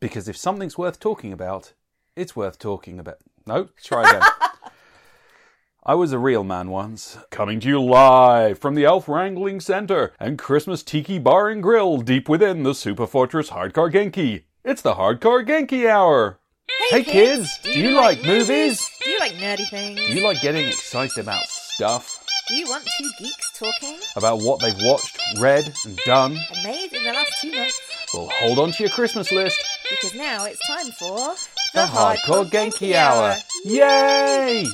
Because if something's worth talking about, it's worth talking about. No, try again. I was a real man once. Coming to you live from the Elf Wrangling Center and Christmas Tiki Bar and Grill deep within the Super Fortress Hardcore Genki. It's the Hardcore Genki Hour. Hey kids, do you like movies? Do you like nerdy things? Do you like getting excited about stuff? Do you want two geeks talking? About what they've watched, read, and done. And made in the last 2 months. Well, hold on to your Christmas list. Because now it's time for... The Hardcore Genki Hour. Yay!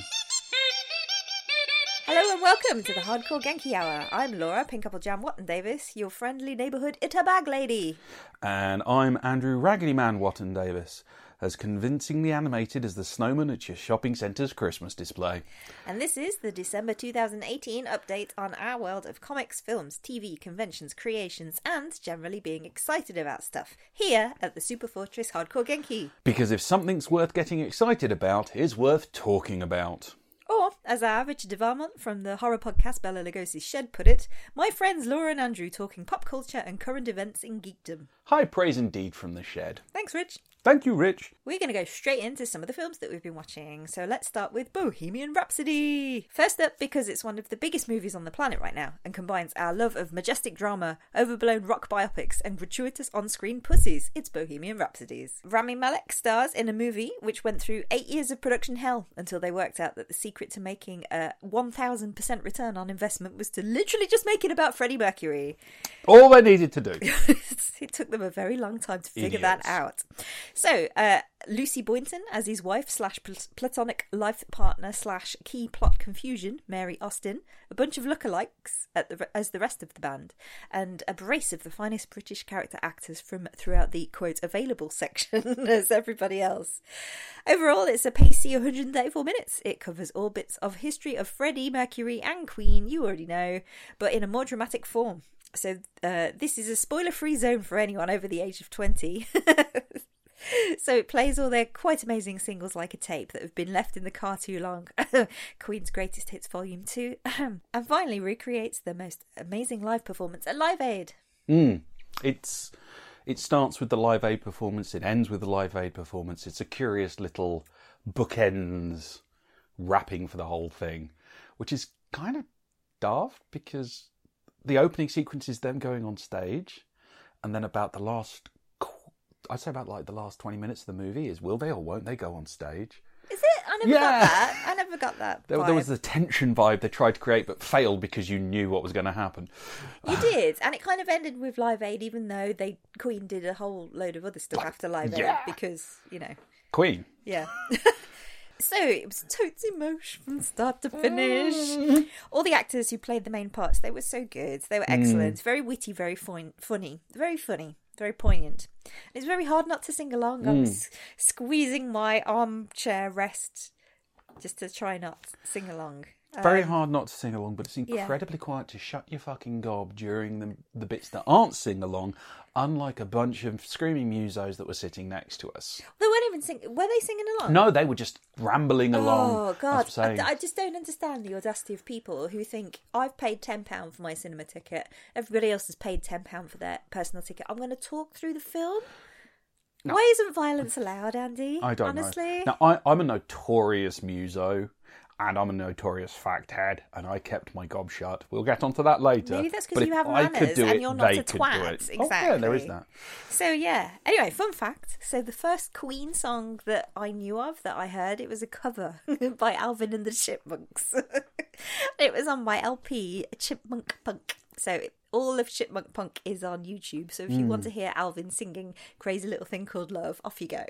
Hello and welcome to the Hardcore Genki Hour. I'm Laura Pinkapple Jam Watton Davis, your friendly neighbourhood Itta Bag Lady. And I'm Andrew Raggedy Man Watton Davis, as convincingly animated as the snowman at your shopping centre's Christmas display. And this is the December 2018 update on our world of comics, films, TV, conventions, creations, and generally being excited about stuff, here at the Super Fortress Hardcore Genki. Because if something's worth getting excited about, it's worth talking about. Or, as our Richard de Varmont from the horror podcast Bella Lugosi's Shed put it, my friends Laura and Andrew talking pop culture and current events in geekdom. High praise indeed from the Shed. Thanks, Rich. Thank you, Rich. We're going to go straight into some of the films that we've been watching. So let's start with Bohemian Rhapsody. First up, because it's one of the biggest movies on the planet right now and combines our love of majestic drama, overblown rock biopics and gratuitous on-screen pussies. It's Bohemian Rhapsodies. Rami Malek stars in a movie which went through 8 years of production hell until they worked out that the secret to making a 1,000% return on investment was to literally just make it about Freddie Mercury. All they needed to do. It took them a very long time to figure that out. So, Lucy Boynton as his wife slash platonic life partner slash key plot confusion, Mary Austin, a bunch of lookalikes as the rest of the band, and a brace of the finest British character actors from throughout the, quote, available section as everybody else. Overall, it's a pacey 134 minutes. It covers all bits of history of Freddie, Mercury and Queen, you already know, but in a more dramatic form. So this is a spoiler-free zone for anyone over the age of 20. So it plays all their quite amazing singles like a tape that have been left in the car too long. Queen's Greatest Hits Volume 2. And finally recreates the most amazing live performance at Live Aid. It starts with the Live Aid performance. It ends with the Live Aid performance. It's a curious little bookends wrapping for the whole thing, which is kind of daft because the opening sequence is them going on stage, and then about the last... I'd say about like the last 20 minutes of the movie is will they or won't they go on stage? Is it? I never got that. There was the tension vibe they tried to create but failed because you knew what was going to happen. You did. And it kind of ended with Live Aid, even though Queen did a whole load of other stuff after Live Aid because, you know. Queen. Yeah. So it was totes emotion from start to finish. All the actors who played the main parts, they were so good. They were excellent. Very witty, very funny. Very funny. Very poignant. It's very hard not to sing along. I'm squeezing my armchair rest just to try not to sing along. Very hard not to sing along, but it's incredibly quiet to shut your fucking gob during the bits that aren't sing along, unlike a bunch of screaming musos that were sitting next to us. They weren't even singing. Were they singing along? No, they were just rambling along. Oh, God. I just don't understand the audacity of people who think, I've paid £10 for my cinema ticket, everybody else has paid £10 for their personal ticket, I'm going to talk through the film? No. Why isn't violence allowed, Andy? I don't know. Now, I'm a notorious muso. And I'm a notorious fact-head, and I kept my gob shut. We'll get onto that later. Maybe that's because you have manners and you're not a twat. Exactly. Oh, yeah, there is that. So, yeah. Anyway, fun fact. So, the first Queen song that I knew of, that I heard, it was a cover by Alvin and the Chipmunks. It was on my LP, Chipmunk Punk. So, all of Chipmunk Punk is on YouTube. So, if you want to hear Alvin singing Crazy Little Thing Called Love, off you go.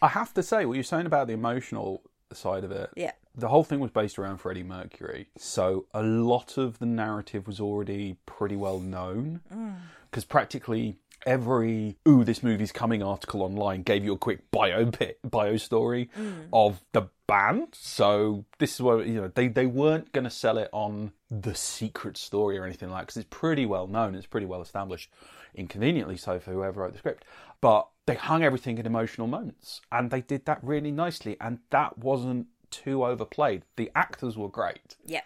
I have to say, what you're saying about the emotional... side of it. Yeah. The whole thing was based around Freddie Mercury. So a lot of the narrative was already pretty well known because practically every "Ooh, this movie's coming" article online gave you a quick bio story of the band. So this is where, you know, they weren't going to sell it on the secret story or anything like that because it's pretty well known. It's pretty well established, inconveniently so for whoever wrote the script. But they hung everything in emotional moments, and they did that really nicely, and that wasn't too overplayed. The actors were great. Yeah.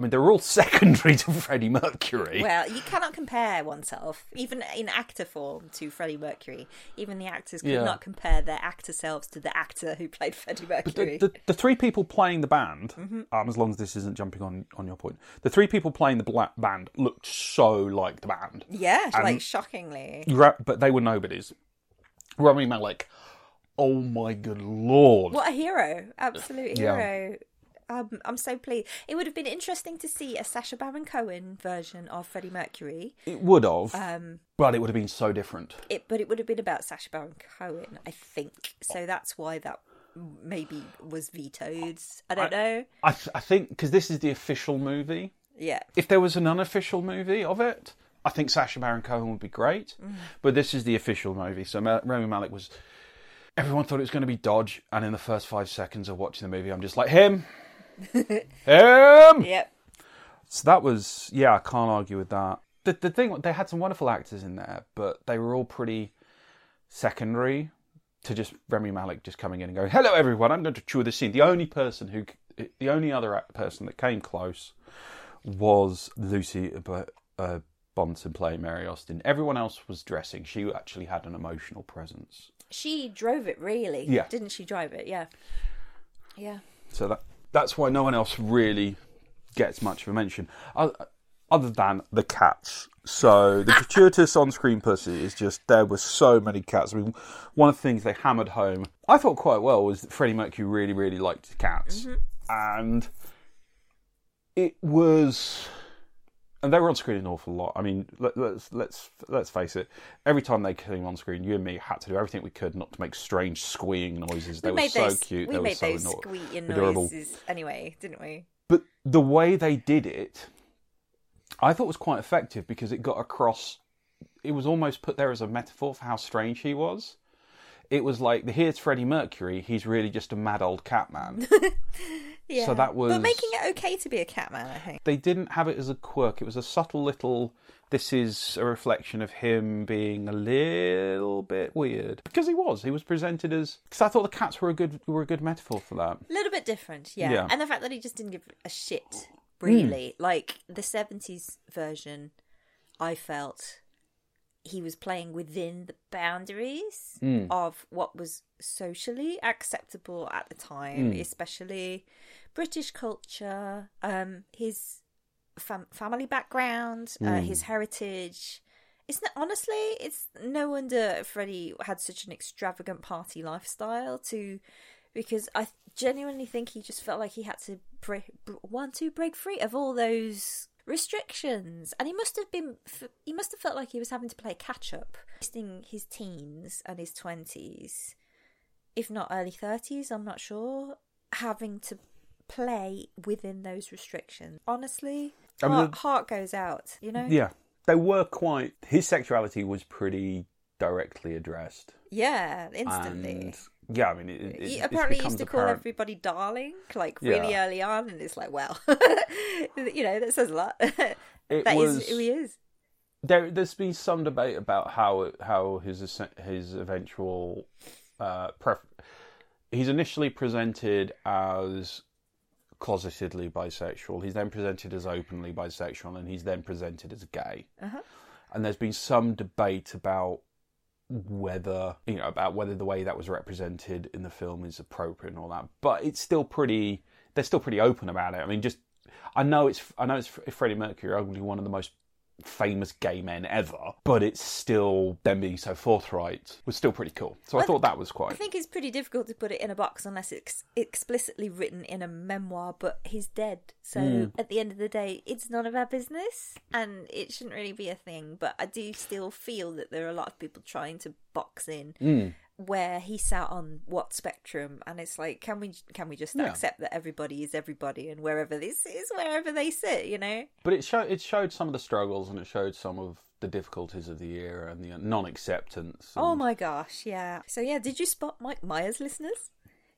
I mean, they're all secondary to Freddie Mercury. Well, you cannot compare oneself, even in actor form, to Freddie Mercury. Even the actors could not compare their actor selves to the actor who played Freddie Mercury. But the three people playing the band, as long as this isn't jumping on your point, the three people playing the band looked so like the band. Yeah, and like shockingly. But they were nobodies. Rami Malek, oh my good lord. What a hero. Absolute hero. Yeah. I'm so pleased. It would have been interesting to see a Sacha Baron Cohen version of Freddie Mercury. It would have, but it would have been so different. But it would have been about Sacha Baron Cohen, I think. So that's why that maybe was vetoed. I don't know. I think because this is the official movie. Yeah. If there was an unofficial movie of it, I think Sacha Baron Cohen would be great. Mm. But this is the official movie, so Rami Malek was. Everyone thought it was going to be dodge, and in the first 5 seconds of watching the movie, I'm just like him. Yep. So that was, I can't argue with that. The thing, they had some wonderful actors in there, but they were all pretty secondary to just Rami Malek just coming in and going, "Hello everyone, I'm going to chew this scene." The only other person that came close was Lucy Boynton playing Mary Austin. Everyone else was dressing. She actually had an emotional presence. She drove it, really. Yeah. Didn't she drive it? Yeah. Yeah. So That's why no one else really gets much of a mention, other than the cats. So the gratuitous on-screen pussy is just, there were so many cats. I mean, one of the things they hammered home, I thought quite well, was that Freddie Mercury really, really liked cats. Mm-hmm. And they were on screen an awful lot. I mean, let's face it. Every time they came on screen, you and me had to do everything we could not to make strange squeeing noises. They were so cute. We made those squeeing noises anyway, didn't we? But the way they did it, I thought was quite effective because it got across. It was almost put there as a metaphor for how strange he was. It was like, here's Freddie Mercury. He's really just a mad old cat man. Yeah. So that was. But making it okay to be a cat man, I think. They didn't have it as a quirk. It was a subtle little. This is a reflection of him being a little bit weird because he was. He was presented as. Because I thought the cats were a good metaphor for that. A little bit different, yeah. And the fact that he just didn't give a shit, really. Like the 70s version, I felt. He was playing within the boundaries of what was socially acceptable at the time, especially British culture, his family background, his heritage. It's no wonder Freddie had such an extravagant party lifestyle because I genuinely think he just felt like he had to break free of all those restrictions, and he must have felt like he was having to play catch up in his teens and his 20s, if not early 30s, I'm not sure, having to play within those restrictions. Honestly, heart goes out, you know. Yeah, they were quite, his sexuality was pretty directly addressed, instantly. Yeah, I mean, he apparently used to call everybody darling, like, really early on, and it's like, well, you know, that says a lot. That is who he is. There's been some debate about how his eventual he's initially presented as closetedly bisexual. He's then presented as openly bisexual, and he's then presented as gay. Uh-huh. And there's been some debate about whether the way that was represented in the film is appropriate and all that, but they're still pretty open about it. I mean, I know it's Freddie Mercury, arguably one of the most famous gay men ever, but it's still, them being so forthright was still pretty cool. So I thought that was quite. I think it's pretty difficult to put it in a box unless it's explicitly written in a memoir, but he's dead. So at the end of the day, it's none of our business and it shouldn't really be a thing. But I do still feel that there are a lot of people trying to box in where he sat on what spectrum, and it's like, can we just accept that everybody is everybody, and wherever this is, wherever they sit, you know? But it showed some of the struggles, and it showed some of the difficulties of the era and the non-acceptance. And... Oh my gosh, yeah. So yeah, did you spot Mike Myers, listeners?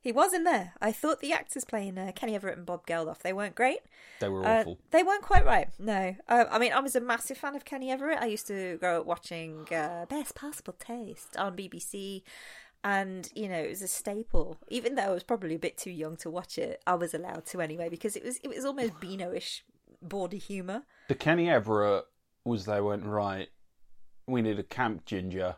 He was in there. I thought the actors playing Kenny Everett and Bob Geldof, they weren't great. They were awful. They weren't quite right, no. I mean, I was a massive fan of Kenny Everett. I used to grow up watching Best Possible Taste on BBC. And, you know, it was a staple. Even though I was probably a bit too young to watch it, I was allowed to anyway, because it was almost Beano-ish bawdy humour. The Kenny Everett was they went, right, we need a camp ginger.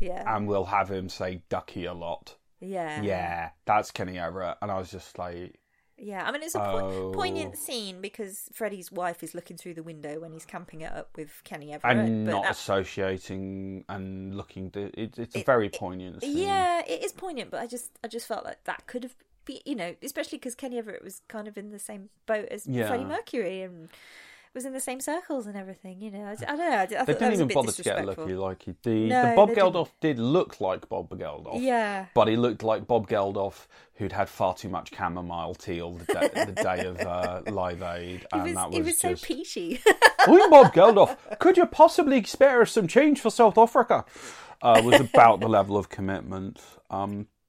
Yeah. And we'll have him say ducky a lot. Yeah. Yeah, that's Kenny Everett. And I was just like... Yeah, I mean, it's a poignant scene because Freddie's wife is looking through the window when he's camping it up with Kenny Everett. And but not associating and looking... It's a very poignant scene. Yeah, it is poignant, but I just felt like that could have been, you know, especially because Kenny Everett was kind of in the same boat as Freddie Mercury and was in the same circles and everything, you know. I don't know. I thought they didn't even bother to get lucky like he did. No, the Bob Geldof did look like Bob Geldof. Yeah. But he looked like Bob Geldof who'd had far too much chamomile tea all the day of Live Aid. And he was so peachy. Oi, Bob Geldof, could you possibly spare us some change for South Africa? Was about the level of commitment.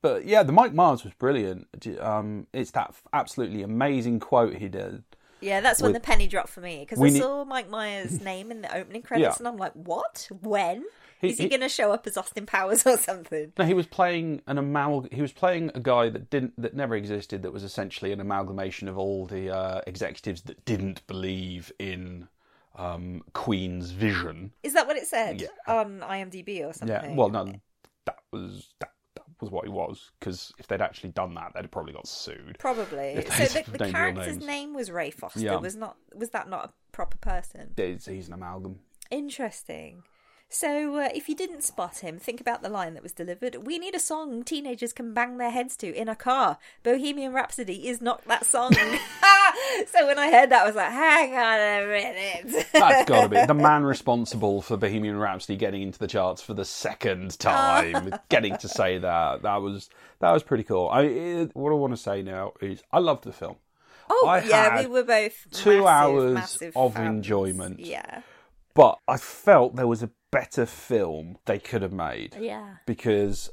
But yeah, the Mike Myers was brilliant. It's that absolutely amazing quote he did. Yeah, that's when the penny dropped for me, because I saw Mike Myers' name in the opening credits and I'm like, what? When? Is he going to show up as Austin Powers or something? No, he was playing a guy that never existed, that was essentially an amalgamation of all the executives that didn't believe in Queen's vision. Is that what it said on IMDb or something? Yeah, well, no, that was what he was, because if they'd actually done that, they'd probably got sued. Probably. So the character's name was Ray Foster. Yeah. Was that not a proper person? He's an amalgam. Interesting. So if you didn't spot him, think about the line that was delivered. We need a song teenagers can bang their heads to in a car. Bohemian Rhapsody is not that song. So when I heard that, I was like, hang on a minute. That's got to be the man responsible for Bohemian Rhapsody getting into the charts for the second time, getting to say that. That was pretty cool. What I want to say now is I loved the film. Oh, we were both 2 hours of fans. Enjoyment. Yeah. But I felt there was a better film they could have made. Yeah. Because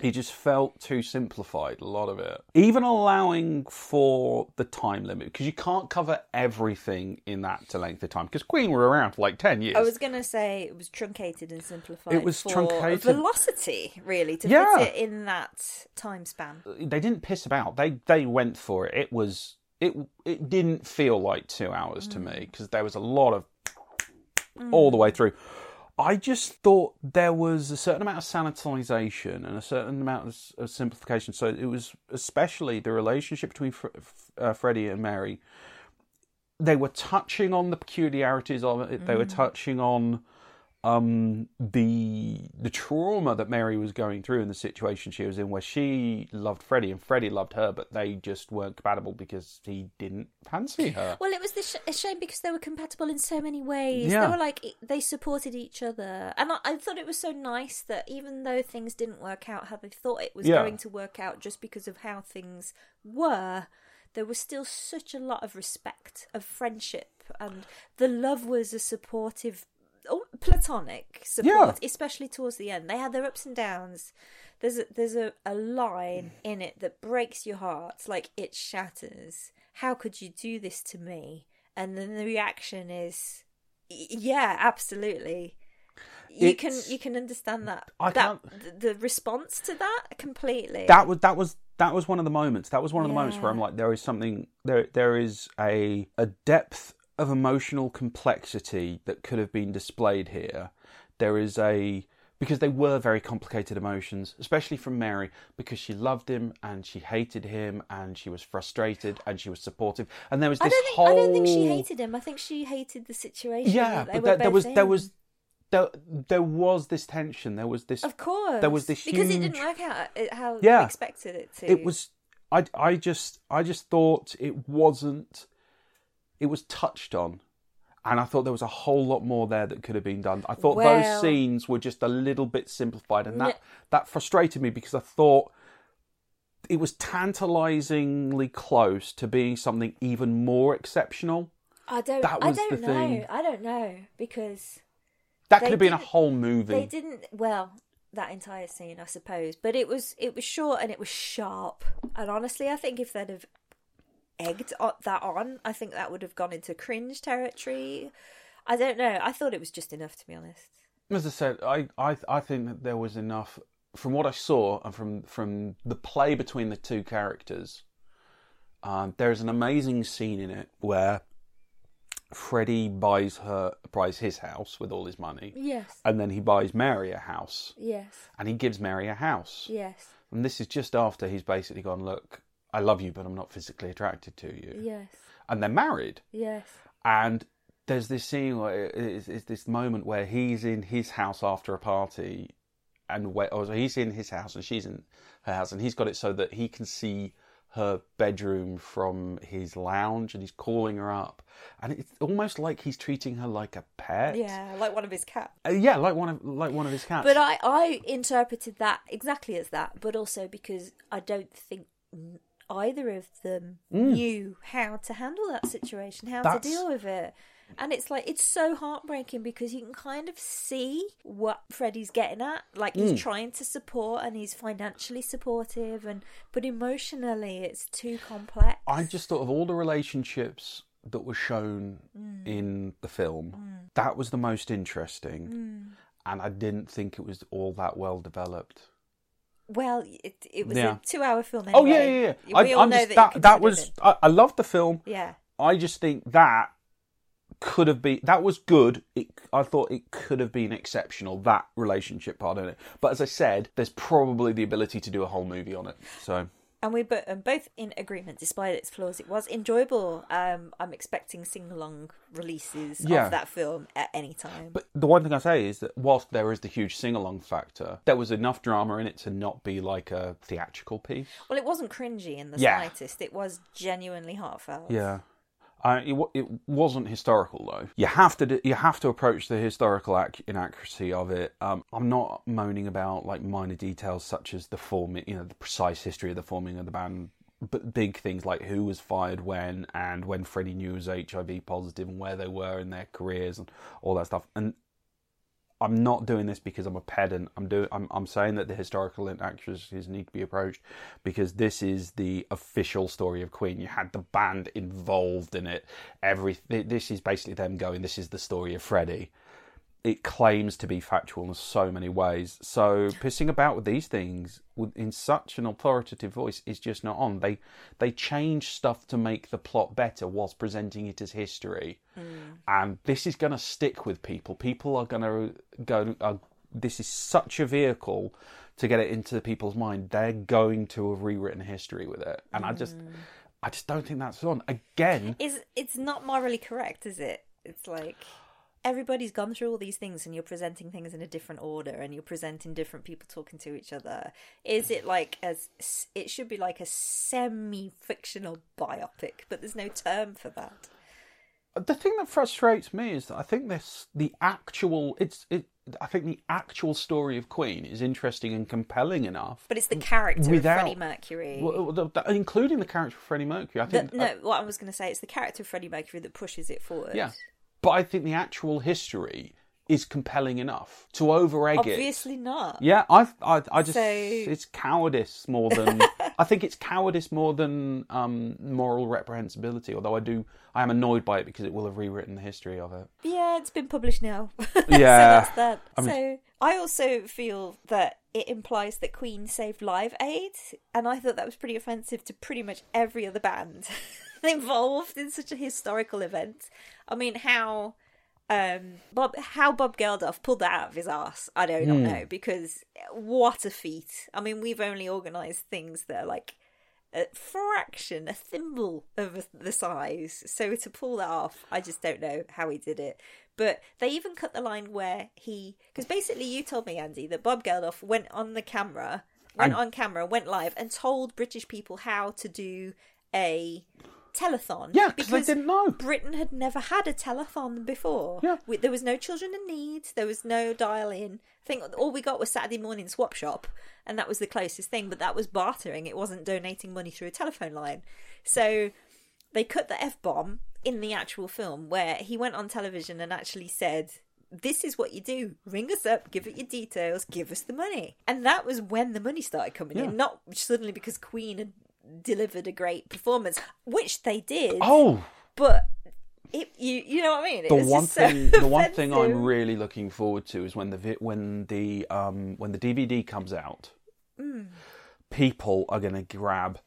it just felt too simplified, a lot of it. Even allowing for the time limit, because you can't cover everything in that length of time, because Queen were around for like 10 years. I was going to say it was truncated and simplified. It was truncated. Velocity, really, to fit it in that time span. They didn't piss about. They went for it. It didn't feel like 2 hours to me, because there was a lot of all the way through. I just thought there was a certain amount of sanitization and a certain amount of simplification. So it was especially the relationship between Freddie and Mary. They were touching on the peculiarities of it. They were touching on the trauma that Mary was going through and the situation she was in, where she loved Freddie and Freddie loved her, but they just weren't compatible because he didn't fancy her. Well, it was a shame because they were compatible in so many ways. Yeah. They were like, they supported each other. And I thought it was so nice that even though things didn't work out how they thought it was going to work out just because of how things were, there was still such a lot of respect, of friendship, and the love was a supportive platonic support, especially towards the end. They had their ups and downs. There's a line in it that breaks your heart, like it shatters. How could you do this to me? And then the reaction is, yeah, absolutely. You can understand that. The response to that completely. That was one of the moments. That was one of the moments where I'm like, there is something. There is a depth of emotional complexity that could have been displayed here. Because they were very complicated emotions, especially from Mary, because she loved him and she hated him and she was frustrated and she was supportive. And there was this I don't think she hated him. I think she hated the situation. Yeah, but there was this tension. There was this. Of course. There was this huge... Because it didn't work out how you expected it to. It was. I just thought it wasn't. It was touched on, and I thought there was a whole lot more there that could have been done. I thought those scenes were just a little bit simplified, and that frustrated me, because I thought it was tantalisingly close to being something even more exceptional. I don't know, because... That could have been a whole movie. They didn't... Well, that entire scene, I suppose. But it was short and it was sharp. And honestly, I think if they'd have... egged that on, I think that would have gone into cringe territory. I don't know. I thought it was just enough, to be honest. As I said, I think that there was enough from what I saw and from the play between the two characters. There is an amazing scene in it where Freddie buys his house with all his money. Yes. And then he buys Mary a house. Yes. And he gives Mary a house. Yes. And this is just after he's basically gone, look, I love you, but I'm not physically attracted to you. Yes. And they're married. Yes. And there's this scene, it's this moment where he's in his house after a party, and he's in his house and she's in her house, and he's got it so that he can see her bedroom from his lounge, and he's calling her up, and it's almost like he's treating her like a pet. Yeah, like one of his cats. Like one of his cats. But I interpreted that exactly as that, but also because I don't think either of them knew how to handle that situation, to deal with it. And it's like, it's so heartbreaking because you can kind of see what Freddie's getting at. Like, he's trying to support, and he's financially supportive, but emotionally it's too complex. I just thought of all the relationships that were shown in the film, that was the most interesting. And I didn't think it was all that well developed. Well, it was a 2-hour film anyway. Oh, yeah. I loved the film. Yeah. I just think that could have been, that was good. I thought it could have been exceptional, that relationship part in it. But as I said, there's probably the ability to do a whole movie on it. So, and we both in agreement, despite its flaws, it was enjoyable. I'm expecting sing-along releases of that film at any time. But the one thing I say is that whilst there is the huge sing-along factor, there was enough drama in it to not be like a theatrical piece. Well, it wasn't cringy in the slightest. It was genuinely heartfelt. Yeah. It wasn't historical though. You have to approach the historical inaccuracy of it. I'm not moaning about like minor details such as the forming, the precise history of the forming of the band, but big things like who was fired when and when Freddie knew was HIV positive and where they were in their careers and all that stuff. And I'm not doing this because I'm a pedant. I'm saying that the historical inaccuracies need to be approached because this is the official story of Queen. You had the band involved in it. This is basically them going, this is the story of Freddie. It claims to be factual in so many ways. So pissing about with these things in such an authoritative voice is just not on. They change stuff to make the plot better whilst presenting it as history. And this is going to stick with people. People are going to go, this is such a vehicle to get it into people's mind. They're going to have rewritten history with it. And I just don't think that's on. Again, it's not morally correct, is it? It's like, everybody's gone through all these things and you're presenting things in a different order and you're presenting different people talking to each other. Is it like it should be like a semi-fictional biopic, but there's no term for that. The thing that frustrates me is that I think the actual story of Queen is interesting and compelling enough. But it's the character of Freddie Mercury. Well, including the character of Freddie Mercury. I think what I was going to say, it's the character of Freddie Mercury that pushes it forward. Yeah. But I think the actual history is compelling enough to overegg it. Obviously not. Yeah, it's cowardice more than moral reprehensibility. Although I am annoyed by it because it will have rewritten the history of it. Yeah, it's been published now. Yeah, so that's that. So I also feel that it implies that Queen saved Live Aid, and I thought that was pretty offensive to pretty much every other band involved in such a historical event. I mean, how Bob Geldof pulled that out of his arse, I do not know, because what a feat. I mean, we've only organised things that are like a thimble of the size. So to pull that off, I just don't know how he did it. But they even cut the line where because basically you told me, Andy, that Bob Geldof went live and told British people how to do a telethon. Yeah, because they didn't know. Britain had never had a telethon before. Yeah. There was no children in need. There was no dial-in. I think all we got was Saturday morning swap shop, and that was the closest thing, but that was bartering. It wasn't donating money through a telephone line. So they cut the F-bomb in the actual film where he went on television and actually said, this is what you do. Ring us up, give it your details, give us the money. And that was when the money started coming in, not suddenly because Queen had delivered a great performance, which they did. Oh, but you know what I mean. The one thing I'm really looking forward to is when the DVD comes out, people are going to grab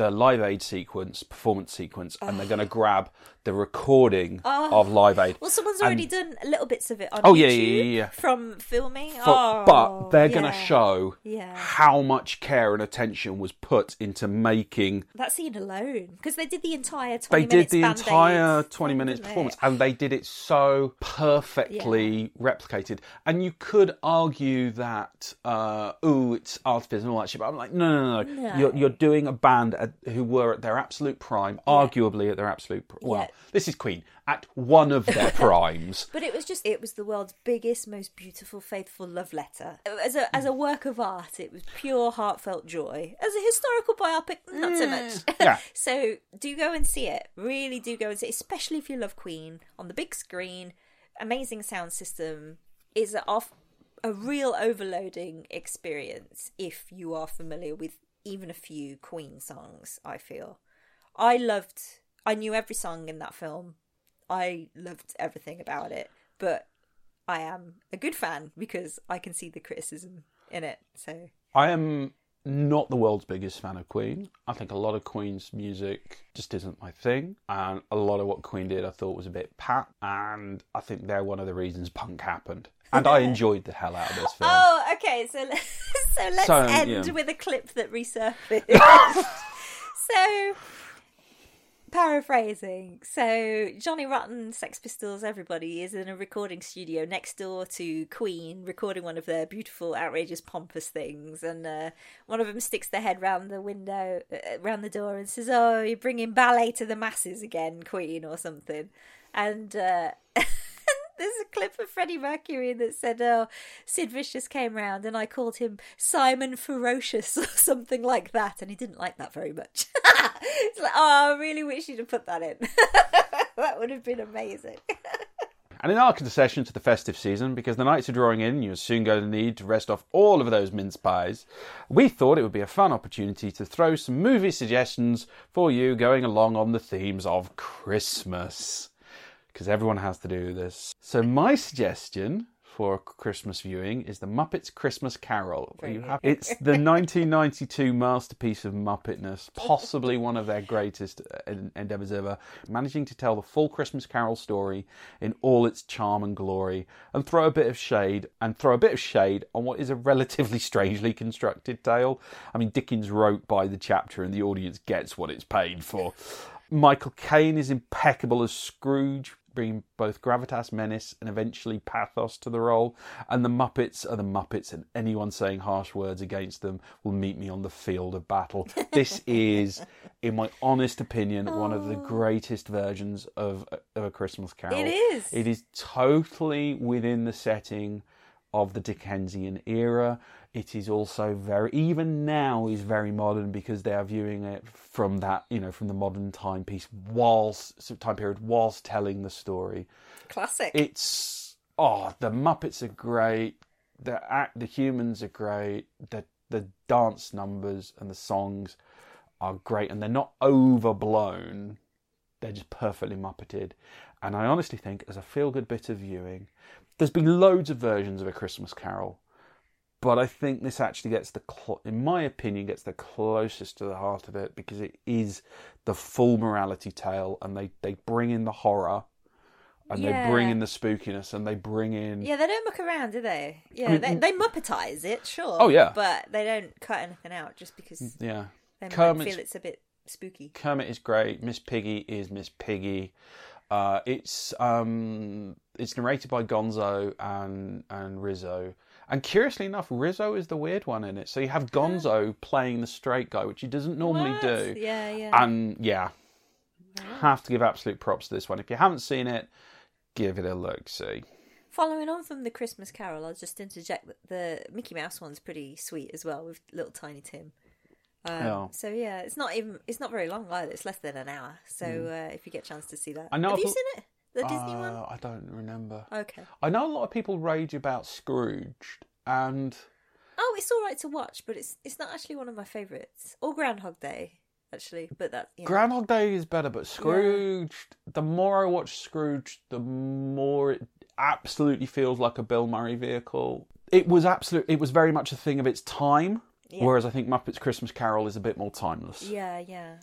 the Live Aid sequence, performance sequence, and they're going to grab the recording of Live Aid. Well, someone's already done little bits of it on YouTube from filming. But they're going to show how much care and attention was put into making... That scene alone. Because they did the entire 20 minutes. They did the entire 20 minutes performance, and they did it so perfectly replicated. And you could argue that, it's artifice and all that shit, but I'm like, no. You're doing a band who were at their absolute prime, arguably at their absolute prime. Well, this is Queen at one of their primes. But it was the world's biggest, most beautiful, faithful love letter. As a work of art, it was pure heartfelt joy. As a historical biopic, not so much. Yeah. So do go and see it. Really do go and see it, especially if you love Queen. On the big screen, amazing sound system, is a real overloading experience if you are familiar with even a few Queen songs, I feel. I knew every song in that film. I loved everything about it. But I am a good fan because I can see the criticism in it. So I am not the world's biggest fan of Queen. I think a lot of Queen's music just isn't my thing. And a lot of what Queen did I thought was a bit pat. And I think they're one of the reasons punk happened. And I enjoyed the hell out of this film. Oh, okay. So let's end with a clip that resurfaced. So... paraphrasing. So Johnny Rotten, Sex Pistols, everybody is in a recording studio next door to Queen recording one of their beautiful, outrageous, pompous things, and one of them sticks their head round the door and says, "Oh, you're bringing ballet to the masses again, Queen," or something. And there's a clip of Freddie Mercury that said, "Oh, Sid Vicious came round and I called him Simon Ferocious," or something like that, and he didn't like that very much. It's like, oh, I really wish you'd have put that in. That would have been amazing. And in our concession to the festive season, because the nights are drawing in, you're soon going to need to rest off all of those mince pies, we thought it would be a fun opportunity to throw some movie suggestions for you going along on the themes of Christmas. Because everyone has to do this. So my suggestion for Christmas viewing is The Muppets Christmas Carol. It's the 1992 masterpiece of Muppetness, possibly one of their greatest endeavours ever, managing to tell the full Christmas Carol story in all its charm and glory, and throw a bit of shade on what is a relatively strangely constructed tale. I mean, Dickens wrote by the chapter and the audience gets what it's paid for. Michael Caine is impeccable as Scrooge, bringing both gravitas, menace, and eventually pathos to the role. And the Muppets are the Muppets, and anyone saying harsh words against them will meet me on the field of battle. This is, in my honest opinion, one of the greatest versions of A Christmas Carol. It is. It is totally within the setting of the Dickensian era. It is also very modern, because they are viewing it from that, from the modern time period whilst telling the story. Classic. It's the Muppets are great. The humans are great. The dance numbers and the songs are great, and they're not overblown. They're just perfectly Muppeted. And I honestly think, as a feel-good bit of viewing, there's been loads of versions of A Christmas Carol, but I think this actually gets the closest to the heart of it, because it is the full morality tale, and they bring in the horror, and they bring in the spookiness, and they bring in... Yeah, they don't muck around, do they? Yeah, I mean, they Muppetize it, sure. Oh, yeah. But they don't cut anything out just because they might feel it's a bit spooky. Kermit is great. Miss Piggy is Miss Piggy. It's narrated by Gonzo and Rizzo. And curiously enough, Rizzo is the weird one in it. So you have Gonzo playing the straight guy, which he doesn't normally do. Yeah. And have to give absolute props to this one. If you haven't seen it, give it a look, see. Following on from The Christmas Carol, I'll just interject that the Mickey Mouse one's pretty sweet as well, with little Tiny Tim. So yeah, it's not very long either. It's less than an hour. So if you get a chance to see that, have you seen it? The Disney one? I don't remember. Okay. I know a lot of people rage about Scrooged, and... Oh, it's all right to watch, but it's not actually one of my favourites. Or Groundhog Day, actually, but that... Groundhog Day is better, but Scrooged... Yeah. The more I watch Scrooged, the more it absolutely feels like a Bill Murray vehicle. It was very much a thing of its time. Yeah. Whereas I think Muppets Christmas Carol is a bit more timeless. Yeah, yeah.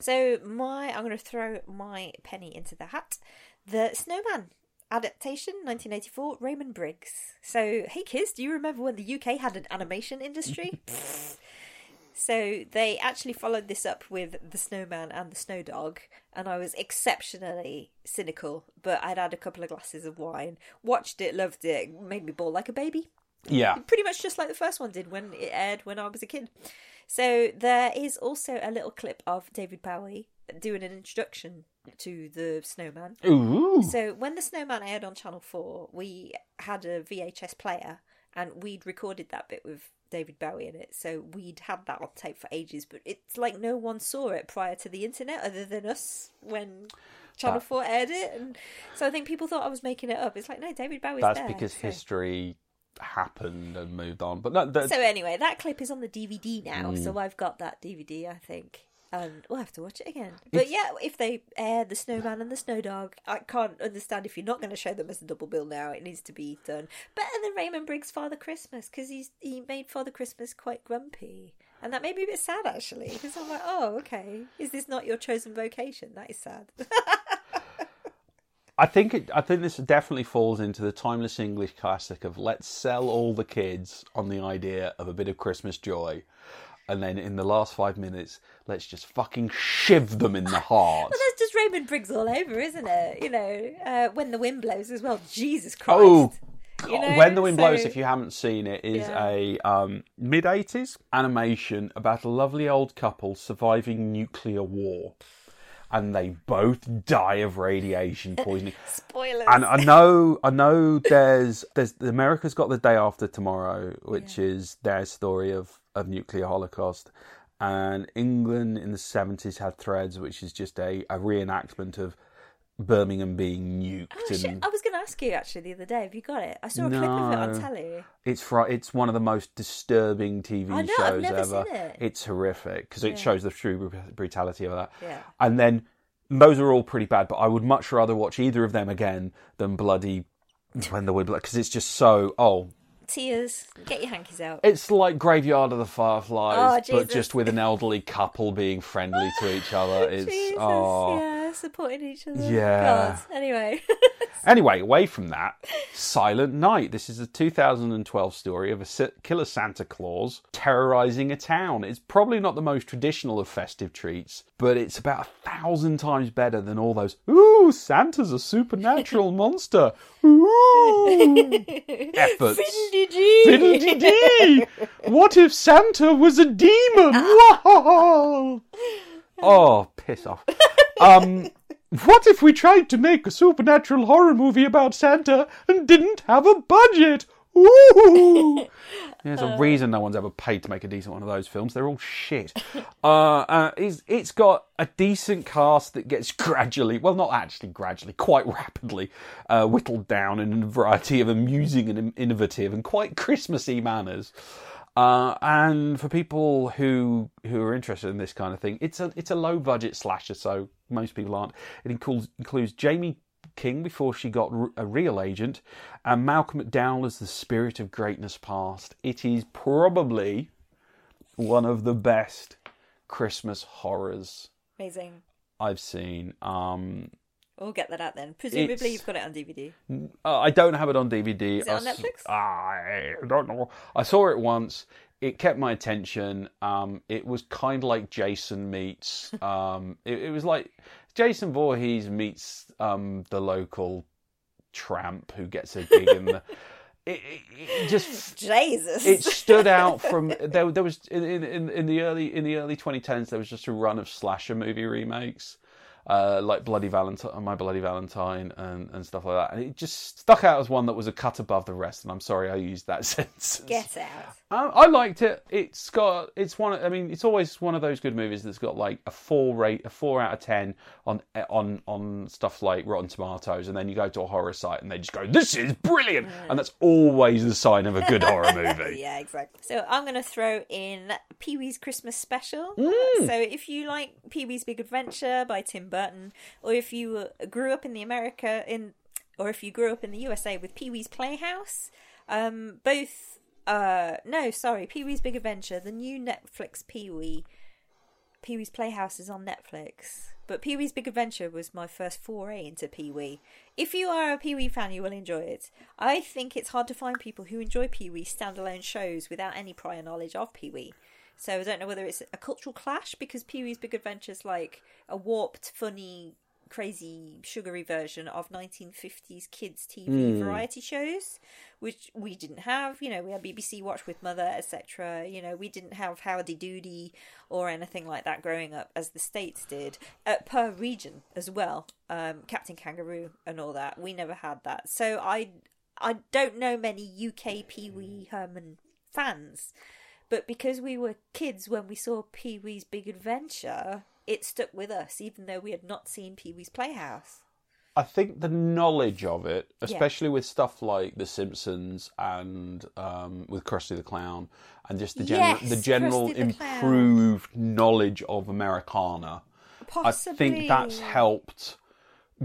So I'm going to throw my penny into the hat. The Snowman adaptation, 1984, Raymond Briggs. So, hey kids, do you remember when the UK had an animation industry? So they actually followed this up with The Snowman and The Snow Dog, and I was exceptionally cynical, but I'd had a couple of glasses of wine, watched it, loved it, made me bawl like a baby. Yeah. Pretty much just like the first one did when it aired when I was a kid. So there is also a little clip of David Bowie doing an introduction to the Snowman. Ooh. So when the Snowman aired on Channel 4, we had a VHS player, and we'd recorded that bit with David Bowie in it, so we'd had that on tape for ages, but it's like no one saw it prior to the internet other than us when Channel 4 aired it, and so I think people thought I was making it up. It's like, no, David Bowie's there. That's because history happened and moved on. But so anyway, that clip is on the DVD now, so I've got that DVD, I think. We'll have to watch it again. But yeah, if they air The Snowman and The Snow Dog, I can't understand if you're not going to show them as a double bill now. It needs to be done better than Raymond Briggs' Father Christmas, because he made Father Christmas quite grumpy, and that made me a bit sad actually, because I'm like, oh okay, is this not your chosen vocation? That is sad. I think this definitely falls into the timeless English classic of let's sell all the kids on the idea of a bit of Christmas joy. And then in the last 5 minutes, let's just fucking shiv them in the heart. Well, that's just Raymond Briggs all over, isn't it? You know, When the Wind Blows as well. Jesus Christ. Oh, God. You know? When the Wind Blows, if you haven't seen it, is a mid-'80s animation about a lovely old couple surviving nuclear war. And they both die of radiation poisoning. Spoilers. And I know. There's America's Got the Day After Tomorrow, which is their story of nuclear holocaust, and England in the 70s had Threads, which is just a reenactment of Birmingham being nuked. Oh, shit. I was going to ask you actually the other day. Have you got it? I saw a clip of it on telly. It's one of the most disturbing TV shows I've never ever. Seen it. It's horrific because it shows the true brutality of that. Yeah. And then those are all pretty bad, but I would much rather watch either of them again than bloody When the Wind Blows, because it's just so tears. Get your hankies out. It's like Graveyard of the Fireflies, but just with an elderly couple being friendly to each other. It's supporting each other. Yeah. God. Anyway, away from that, Silent Night. This is a 2012 story of a killer Santa Claus terrorizing a town. It's probably not the most traditional of festive treats, but it's about 1,000 times better than all those, ooh, Santa's a supernatural monster. Ooh. Efforts. Fiddly-dee. What if Santa was a demon? Oh, piss off. What if we tried to make a supernatural horror movie about Santa and didn't have a budget? Ooh! There's a reason no one's ever paid to make a decent one of those films. They're all shit. It's got a decent cast that gets quite rapidly whittled down in a variety of amusing and innovative and quite Christmassy manners. And for people who are interested in this kind of thing, it's a low budget slasher, so most people aren't. It includes Jamie King before she got a real agent, and Malcolm McDowell as the spirit of greatness past. It is probably one of the best Christmas horrors amazing I've seen. We'll get that out then. Presumably you've got it on DVD. I don't have it on DVD. Is it on Netflix? I don't know. I saw it once. It kept my attention. It was kind of like Jason meets... it was like Jason Voorhees meets the local tramp who gets a gig in the... It just Jesus. It stood out from there was in the early 2010s. There was just a run of slasher movie remakes. Like My Bloody Valentine and stuff like that. And it just stuck out as one that was a cut above the rest, and I'm sorry I used that sentence. Get out. I liked it. It's always one of those good movies that's got like a 4 out of 10 on stuff like Rotten Tomatoes, and then you go to a horror site and they just go, this is brilliant! And that's always the sign of a good horror movie. Yeah, exactly. So I'm going to throw in Pee-wee's Christmas Special. So if you like Pee-wee's Big Adventure by Tim Burton, or if you grew up in the USA with Pee-wee's Playhouse, both No, sorry, Pee-wee's Big Adventure, the new Netflix Pee-wee. Pee-wee's Playhouse is on Netflix. But Pee-wee's Big Adventure was my first foray into Pee-wee. If you are a Pee-wee fan, you will enjoy it. I think it's hard to find people who enjoy Pee-wee standalone shows without any prior knowledge of Pee-wee. So I don't know whether it's a cultural clash, because Pee-wee's Big Adventure's like a warped, funny, crazy, sugary version of 1950s kids TV variety shows, which we didn't have. You know, we had BBC Watch with Mother, etc. You know, we didn't have Howdy Doody or anything like that growing up as the States did, per region as well. Captain Kangaroo and all that. We never had that. So I don't know many UK Pee-wee Herman fans, but because we were kids when we saw Pee-wee's Big Adventure, it stuck with us, even though we had not seen Pee-wee's Playhouse. I think the knowledge of it, especially with stuff like The Simpsons and with Krusty the Clown, and just the general improved knowledge of Americana, possibly. I think that's helped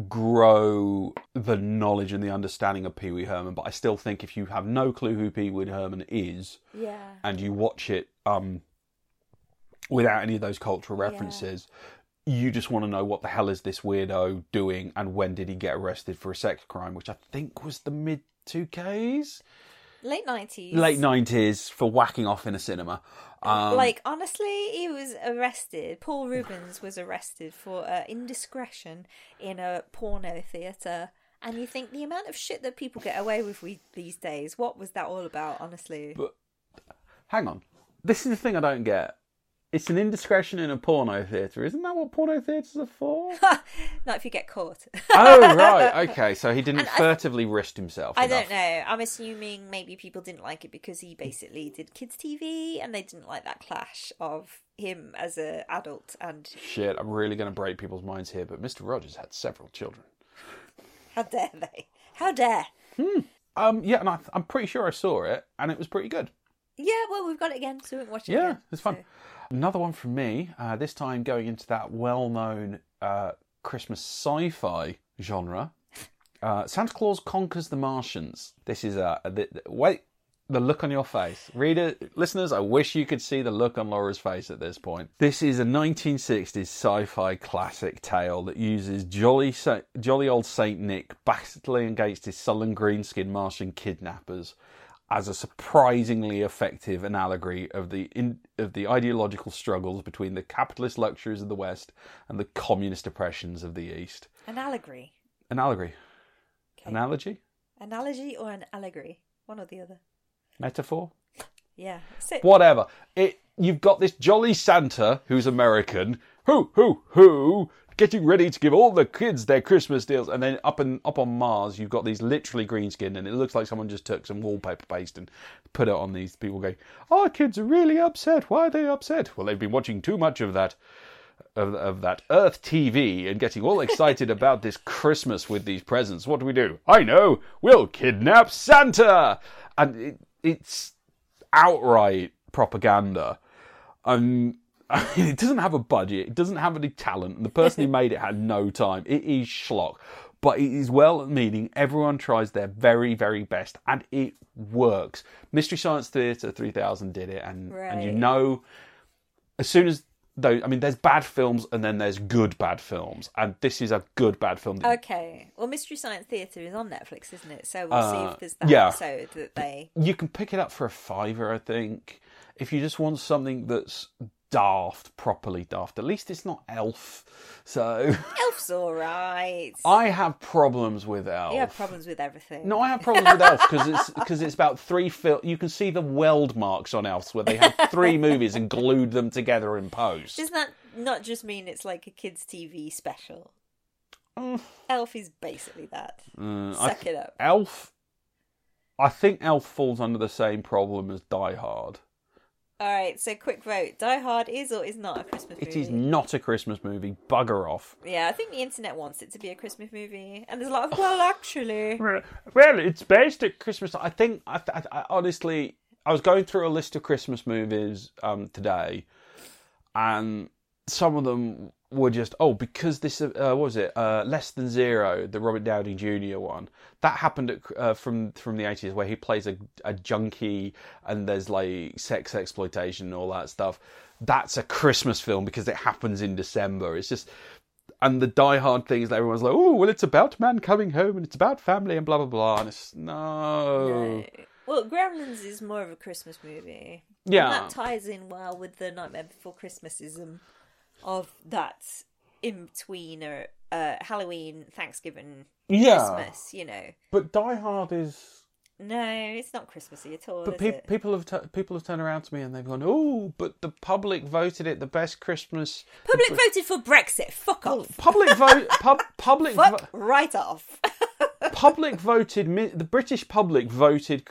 grow the knowledge and the understanding of Pee-wee Herman. But I still think if you have no clue who Pee-wee Herman is, and you watch it without any of those cultural references, you just want to know what the hell is this weirdo doing and when did he get arrested for a sex crime, which I think was the mid-2000s? Late 90s. Late 90s for whacking off in a cinema. Like, honestly, he was arrested. Paul Rubens was arrested for indiscretion in a porno theatre. And you think the amount of shit that people get away with these days, what was that all about, honestly? But, hang on. This is the thing I don't get. It's an indiscretion in a porno theatre. Isn't that what porno theatres are for? Not if you get caught. Oh, right. Okay, so he didn't furtively risk himself. I don't know. I'm assuming maybe people didn't like it because he basically did kids' TV and they didn't like that clash of him as an adult and... Shit, I'm really going to break people's minds here, but Mr. Rogers had several children. How dare they? How dare? Yeah, and I'm pretty sure I saw it and it was pretty good. Yeah, well, we've got it again, so we can watch it again. Yeah, it's fun. So. Another one from me, this time going into that well-known Christmas sci-fi genre. Santa Claus Conquers the Martians. This is wait, the look on your face. Listeners, I wish you could see the look on Laura's face at this point. This is a 1960s sci-fi classic tale that uses jolly old Saint Nick battling against his sullen green-skinned Martian kidnappers as a surprisingly effective allegory of the ideological struggles between the capitalist luxuries of the West and the communist oppressions of the East. An allegory. An allegory. Okay. Analogy? Analogy or an allegory. One or the other. Metaphor? Yeah. Whatever. You've got this jolly Santa who's American, who, getting ready to give all the kids their Christmas deals, and then up on Mars you've got these literally green skinned, and it looks like someone just took some wallpaper paste and put it on these people going, our kids are really upset. Why are they upset? Well, they've been watching too much of that Earth TV and getting all excited about this Christmas with these presents. What do we do? I know, we'll kidnap Santa. And it's outright propaganda. I mean, it doesn't have a budget, it doesn't have any talent, and the person who made it had no time. It is schlock, but it is well-meaning. Everyone tries their very, very best, and it works. Mystery Science Theatre 3000 did it, and you know, as soon as though, I mean, there's bad films, and then there's good bad films, and this is a good bad film. Okay, well, Mystery Science Theatre is on Netflix, isn't it? So we'll see if there's that episode that they... You can pick it up for $5, I think, if you just want something that's... daft, properly daft. At least it's not Elf. So Elf's all right. I have problems with Elf. You have problems with everything. No, I have problems with Elf because it's about three films. You can see the weld marks on Elf's where they had three movies and glued them together in post. Doesn't that not just mean it's like a kids' TV special? Elf is basically that. Suck it up. Elf. I think Elf falls under the same problem as Die Hard. All right, so quick vote. Die Hard is or is not a Christmas movie? It is not a Christmas movie. Bugger off. Yeah, I think the internet wants it to be a Christmas movie. And there's a lot of, well, actually... Well, it's based at Christmas. I think, I honestly, I was going through a list of Christmas movies today, and some of them were just, because this, what was it, Less Than Zero, the Robert Downey Jr. one, that happened at, from the 80s, where he plays a junkie and there's like sex exploitation and all that stuff. That's a Christmas film because it happens in December. It's just, and the Die Hard things that everyone's like, oh, well, it's about man coming home and it's about family and blah, blah, blah. And it's, no. Well, Gremlins is more of a Christmas movie. Yeah. And that ties in well with the Nightmare Before Christmasism of that in-between Halloween, Thanksgiving, Christmas, you know. But Die Hard is... No, it's not Christmassy at all, but is it? People have turned around to me and they've gone, oh, but the public voted it the best Christmas... Public voted for Brexit. Fuck off. Public vote... public Fuck right off. Public voted... The British public voted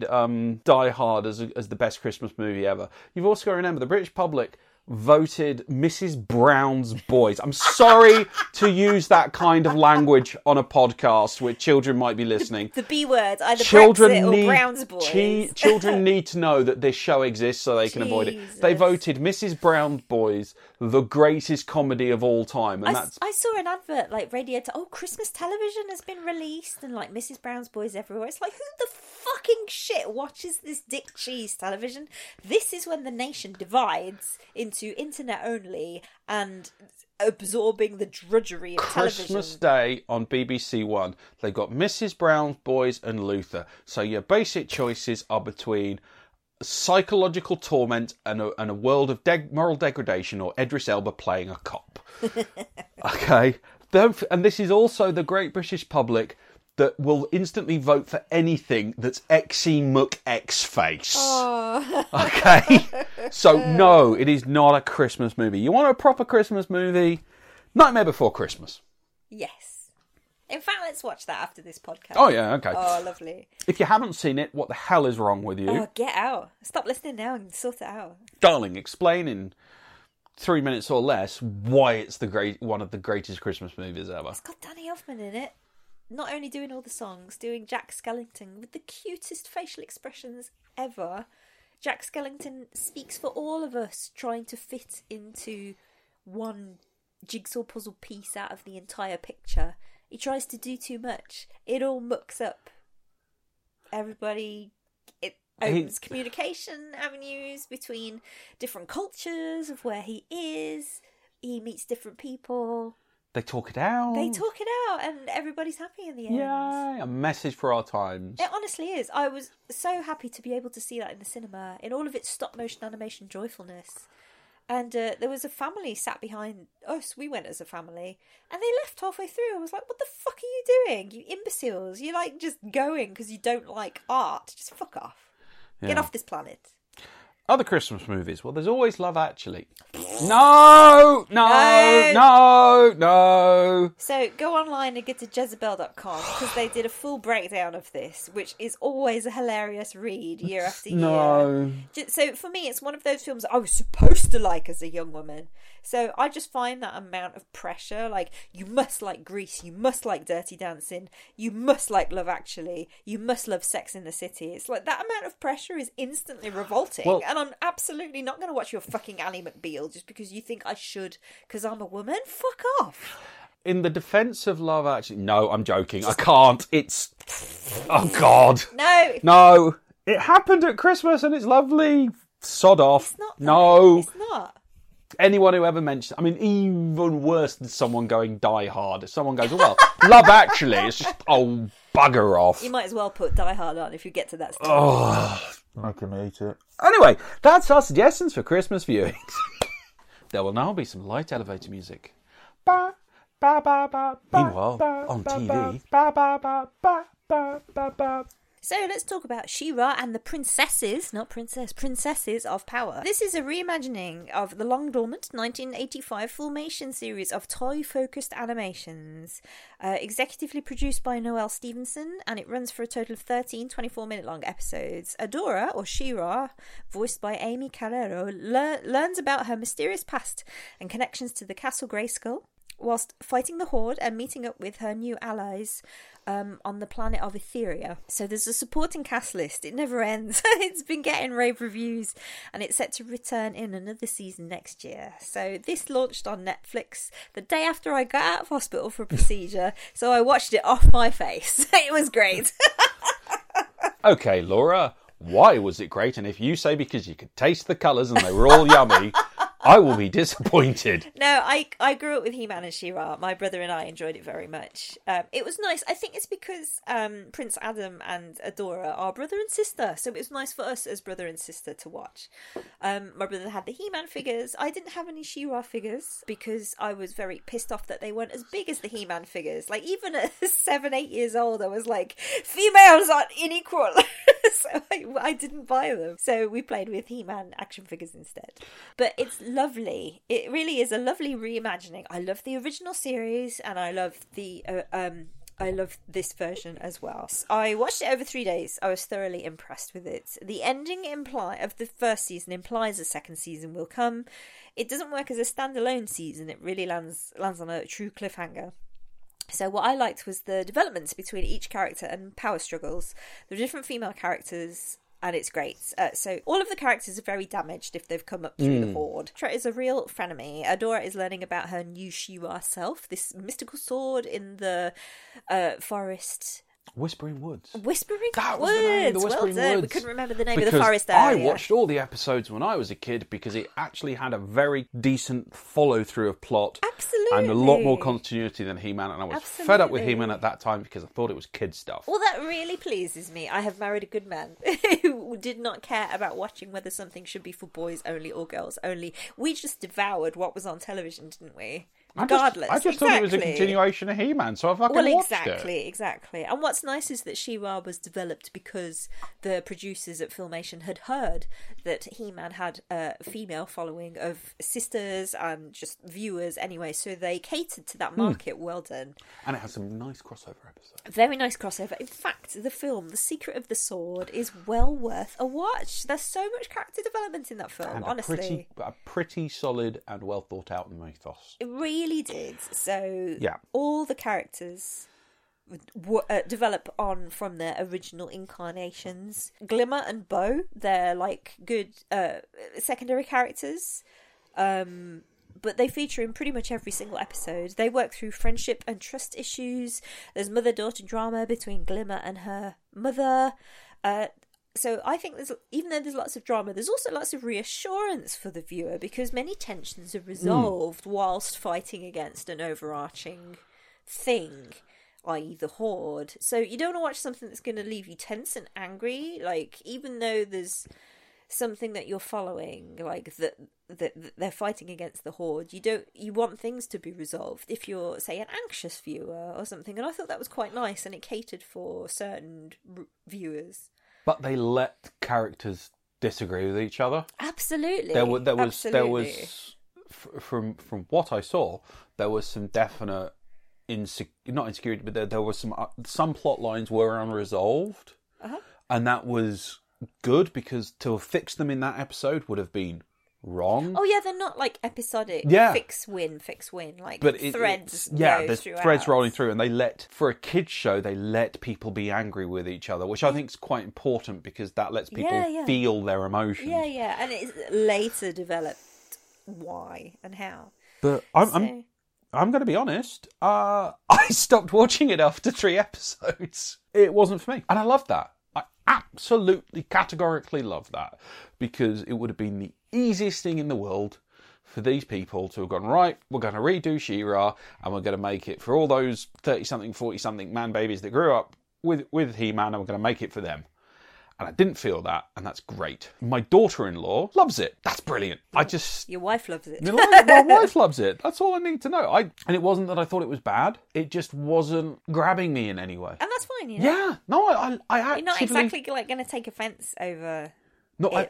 Die Hard as the best Christmas movie ever. You've also got to remember, the British public... voted Mrs. Brown's Boys. I'm sorry to use that kind of language on a podcast where children might be listening. The B word, either children Brexit or Brown's Boys. Children need to know that this show exists so they can avoid it. They voted Mrs. Brown's Boys the greatest comedy of all time. And I saw an advert like Radiator. Oh, Christmas television has been released and like Mrs. Brown's Boys everywhere. It's like, who the fucking shit watches this dick cheese television? This is when the nation divides into internet only and absorbing the drudgery of television. Christmas Day on BBC One, they've got Mrs. Brown's Boys and Luther. So your basic choices are between psychological torment and a world of moral degradation or Idris Elba playing a cop. Okay? And this is also the great British public that will instantly vote for anything that's Exy Mook X face. Oh. Okay? So, no, it is not a Christmas movie. You want a proper Christmas movie? Nightmare Before Christmas. Yes. In fact, let's watch that after this podcast. Oh, yeah, okay. Oh, lovely. If you haven't seen it, what the hell is wrong with you? Oh, get out. Stop listening now and sort it out. Darling, explain in 3 minutes or less why it's one of the greatest Christmas movies ever. It's got Danny Elfman in it. Not only doing all the songs, doing Jack Skellington with the cutest facial expressions ever. Jack Skellington speaks for all of us trying to fit into one jigsaw puzzle piece out of the entire picture. He tries to do too much. It all mucks up. Everybody... It opens communication avenues between different cultures of where he is. He meets different people. They talk it out. And everybody's happy in the end. Yeah, a message for our times. It honestly is. I was so happy to be able to see that in the cinema, in all of its stop-motion animation joyfulness. And there was a family sat behind us. We went as a family. And they left halfway through. I was like, what the fuck are you doing? You imbeciles. You're like just going because you don't like art. Just fuck off. Yeah. Get off this planet. Other Christmas movies. Well, there's always Love Actually. No. So go online and get to Jezebel.com because they did a full breakdown of this, which is always a hilarious read year after year. No. So for me, it's one of those films I was supposed to like as a young woman. So I just find that amount of pressure, like you must like Grease, you must like Dirty Dancing, you must like Love Actually, you must love Sex in the City. It's like that amount of pressure is instantly revolting. Well, and I'm absolutely not going to watch your fucking Ally McBeal just because you think I should because I'm a woman. Fuck off. In the defence of Love Actually... No, I'm joking. I can't. It's... Oh, God. No. It happened at Christmas and it's lovely. Sod off. It's not. No. It's not. Anyone who ever mentions... I mean, even worse than someone going Die Hard. If someone goes, oh, well, Love Actually, it's just... Oh, bugger off. You might as well put Die Hard on if you get to that stage. Oh... I can eat it. Anyway, that's our suggestions for Christmas viewings. There will now be some light elevator music. Ba, ba, ba, ba, ba, meanwhile, ba, on TV. Ba, ba, ba, ba, ba, ba, ba. So let's talk about She-Ra and the Princesses of Power. This is a reimagining of the long-dormant 1985 Filmation series of toy-focused animations, executively produced by Noel Stevenson, and it runs for a total of 13 24-minute-long episodes. Adora, or She-Ra, voiced by Amy Calero, learns about her mysterious past and connections to the Castle Grayskull, whilst fighting the Horde and meeting up with her new allies on the planet of Etheria. So there's a supporting cast list. It never ends. It's been getting rave reviews, and it's set to return in another season next year. So this launched on Netflix the day after I got out of hospital for a procedure, so I watched it off my face. It was great. Okay, Laura, why was it great? And if you say because you could taste the colours and they were all yummy... I will be disappointed. No, I grew up with He-Man and She-Ra. My brother and I enjoyed it very much. It was nice. I think it's because Prince Adam and Adora are brother and sister. So it was nice for us as brother and sister to watch. My brother had the He-Man figures. I didn't have any She-Ra figures because I was very pissed off that they weren't as big as the He-Man figures. Like, even at 7, 8 years old, I was like, females aren't unequal. So I didn't buy them. So we played with He-Man action figures instead. But it's lovely. It really is a lovely reimagining. I love the original series, and I love the I love this version as well. So I watched it over 3 days. I was thoroughly impressed with it. The ending of the first season implies a second season will come. It doesn't work as a standalone season. It really lands on a true cliffhanger. So what I liked was the developments between each character and power struggles. The different female characters. And it's great. So all of the characters are very damaged if they've come up through the Horde. Trot is a real frenemy. Adora is learning about her new She-Ra self, this mystical sword in the forest. Whispering Woods. Whispering Woods. Well done. We couldn't remember the name of the forest area. I watched all the episodes when I was a kid because it actually had a very decent follow-through of plot. Absolutely. And a lot more continuity than He-Man. And I was fed up with He-Man at that time because I thought it was kid stuff. Well, that really pleases me. I have married a good man who did not care about watching whether something should be for boys only or girls only. We just devoured what was on television, didn't we? Regardless. I just thought it was a continuation of He-Man, so I fucking watched it. Well, exactly. And what's nice is that She-Ra was developed because the producers at Filmation had heard that He-Man had a female following of sisters and just viewers anyway, so they catered to that market. Well done. And it has some nice crossover episodes. Very nice crossover. In fact, the film, The Secret of the Sword, is well worth a watch. There's so much character development in that film, and honestly. A pretty solid and well thought out mythos. It really did. So yeah. All the characters develop on from their original incarnations. Glimmer and Bo, they're like good secondary characters, but they feature in pretty much every single episode. They work through friendship and trust issues. There's mother-daughter drama between Glimmer and her mother. So I think even though there's lots of drama, there's also lots of reassurance for the viewer because many tensions are resolved whilst fighting against an overarching thing, i.e. the Horde. So you don't want to watch something that's going to leave you tense and angry. Like, even though there's something that you're following, like that they're fighting against the Horde, you want things to be resolved if you're, say, an anxious viewer or something. And I thought that was quite nice, and it catered for certain viewers. But they let characters disagree with each other. Absolutely. There was from what I saw, there was some definite not insecurity, but there was some plot lines were unresolved, and that was good because to fix them in that episode would have been wrong. Oh yeah, they're not like episodic. Yeah. Fix win. Like, but threads. Yeah, there's throughout. Threads rolling through, and for a kids show, they let people be angry with each other, which I think is quite important because that lets people feel their emotions. Yeah, yeah, and it's later developed why and how. But I'm going to be honest. I stopped watching it after 3 episodes. It wasn't for me, and I love that. I absolutely categorically love that because it would have been the easiest thing in the world for these people to have gone, right, we're going to redo She-Ra and we're going to make it for all those 30-something, 40-something man babies that grew up with He-Man, and we're going to make it for them. And I didn't feel that, and that's great. My daughter-in-law loves it. That's brilliant. Your wife loves it. My wife loves it. That's all I need to know. And it wasn't that I thought it was bad. It just wasn't grabbing me in any way. And that's fine, you know? Yeah. No, I actually... You're not exactly going to take offence over...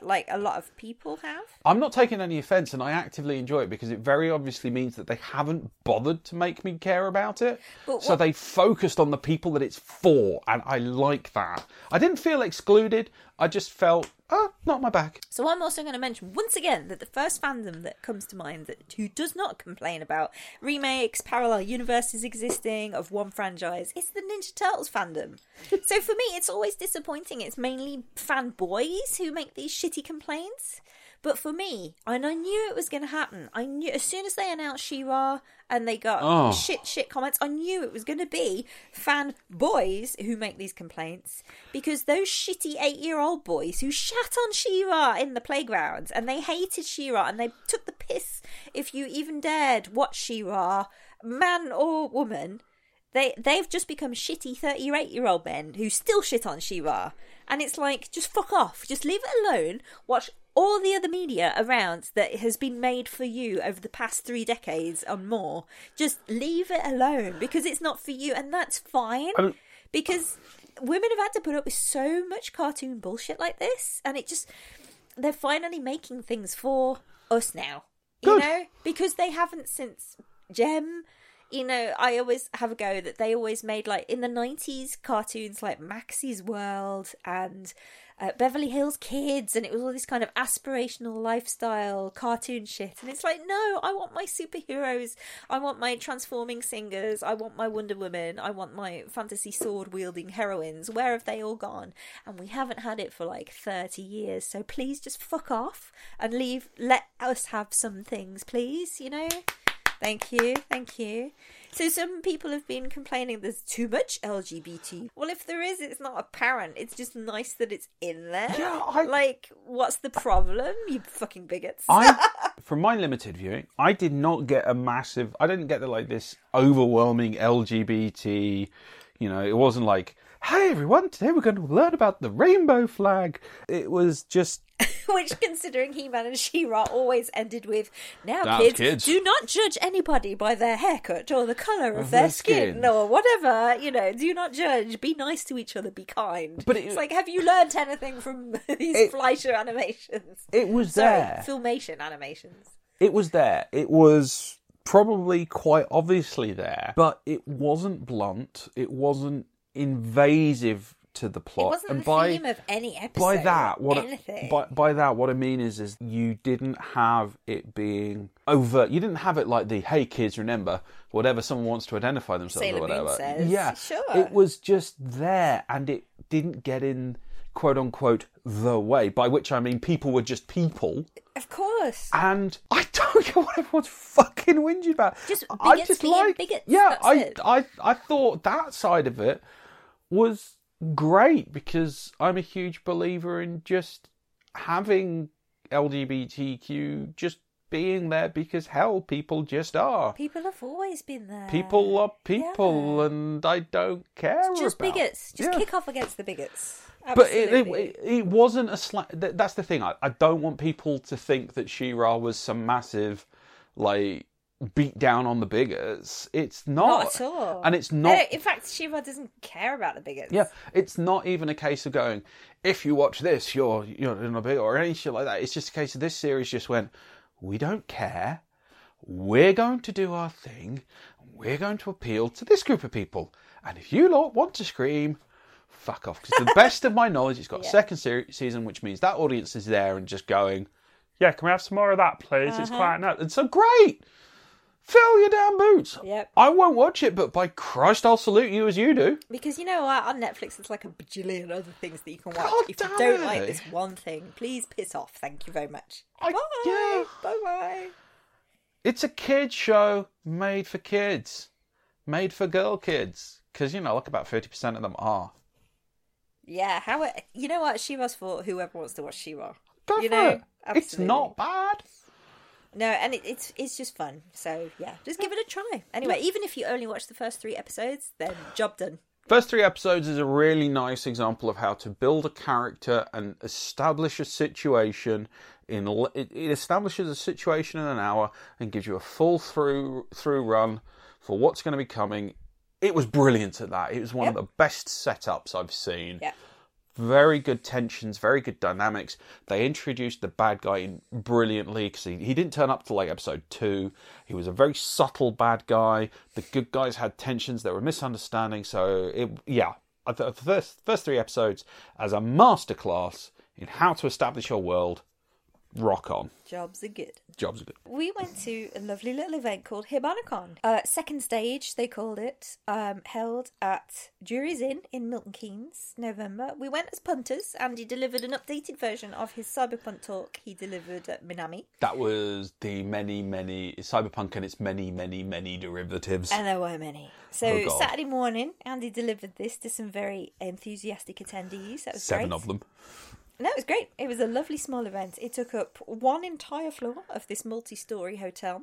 like a lot of people have. I'm not taking any offence, and I actively enjoy it because it very obviously means that they haven't bothered to make me care about it. So they focused on the people that it's for, and I like that. I didn't feel excluded. I just felt oh, not my bag. So I'm also going to mention once again that the first fandom that comes to mind that who does not complain about remakes, parallel universes existing of one franchise is the Ninja Turtles fandom. So for me, it's always disappointing. It's mainly fanboys who make these shitty complaints. But for me, and I knew it was going to happen. I knew as soon as they announced She-Ra and they got shit comments, I knew it was going to be fan boys who make these complaints, because those shitty 8-year-old boys who shat on She-Ra in the playgrounds and they hated She-Ra and they took the piss if you even dared watch She-Ra, man or woman, they've just become shitty 30 or 8-year-old men who still shit on She-Ra. And it's like, just fuck off. Just leave it alone. Watch all the other media around that has been made for you over the past 3 decades and more. Just leave it alone because it's not for you, and that's fine. Because women have had to put up with so much cartoon bullshit like this, and it just, they're finally making things for us now. You know? Because they haven't since Gem. You know, I always have a go that they always made, like, in the 90s, cartoons like Maxie's World and Beverly Hills Kids, and it was all this kind of aspirational lifestyle cartoon shit. And it's like, no, I want my superheroes. I want my transforming singers. I want my Wonder Woman. I want my fantasy sword-wielding heroines. Where have they all gone? And we haven't had it for, like, 30 years. So please just fuck off and leave. Let us have some things, please, you know? Thank you, thank you. So some people have been complaining there's too much LGBT. Well, if there is, it's not apparent. It's just nice that it's in there. Yeah, like, what's the problem, you fucking bigots? From my limited viewing, I did not get a massive... I didn't get the, like, this overwhelming LGBT... You know, it wasn't like, hey, everyone, today we're going to learn about the rainbow flag. It was just... Which, considering He-Man and She-Ra always ended with, now kids, do not judge anybody by their haircut or the colour of their skin or whatever. You know, do not judge. Be nice to each other. Be kind. But it's like, have you learned anything from these Fleischer animations? It was there. Filmation animations. It was there. It was... probably quite obviously there, but it wasn't blunt. It wasn't invasive to the plot. It wasn't and the theme of any episode. By that, what I mean is you didn't have it being overt. You didn't have it like the hey kids, remember whatever someone wants to identify themselves Sailor or whatever. Moon says. Yeah, sure. It was just there, and it didn't get in quote unquote the way. By which I mean people were just people. Of course. And I don't get what everyone's fucking whinging about. Just bigots, I just like, bigots. Yeah, I thought that side of it was great because I'm a huge believer in just having LGBTQ just being there because, hell, people just are. People have always been there. People are people, yeah. And I don't care about... Just bigots. Just kick off against the bigots. Absolutely. But it wasn't a slap. That's the thing. I don't want people to think that She-Ra was some massive, like, beat down on the bigots. It's not. Not at all. And it's not. No, in fact, She-Ra doesn't care about the bigots. Yeah, it's not even a case of going, if you watch this, you're not a bigot or any shit like that. It's just a case of this series just went, we don't care. We're going to do our thing. We're going to appeal to this group of people. And if you lot want to scream, fuck off. Because to the best of my knowledge, it's got a second season, which means that audience is there and just going, yeah, can we have some more of that, please? Uh-huh. It's quite nice. And so, great! Fill your damn boots! Yep. I won't watch it, but by Christ, I'll salute you as you do. Because you know what? On Netflix, there's like a bajillion other things that you can watch. God, if you don't like this one thing, please piss off. Thank you very much. Bye-bye. It's a kid's show made for kids. Made for girl kids. Because, you know, like about 30% of them are. Yeah, you know what? She-Ra's for whoever wants to watch She-Ra. You know, it's not bad. No, and it's just fun. So yeah, just give it a try. Anyway, even if you only watch the first 3 episodes, then job done. First 3 episodes is a really nice example of how to build a character and establish a situation. It establishes a situation in an hour and gives you a full through run for what's going to be coming. It was brilliant at that. It was one of the best setups I've seen. Yeah. Very good tensions, very good dynamics. They introduced the bad guy in brilliantly because he didn't turn up till like episode 2. He was a very subtle bad guy. The good guys had tensions. There were misunderstandings. So the first 3 episodes as a masterclass in how to establish your world. Rock on. Jobs are good. Jobs are good. We went to a lovely little event called Hibanicon. Second stage, they called it, held at Drury's Inn in Milton Keynes, November. We went as punters, and he delivered an updated version of his cyberpunk talk he delivered at Minami. That was the many cyberpunk and its many derivatives. And there were many. So Saturday morning, Andy delivered this to some very enthusiastic attendees. That was seven great. Of them. No, it was great. It was a lovely small event. It took up one entire floor of this multi-storey hotel.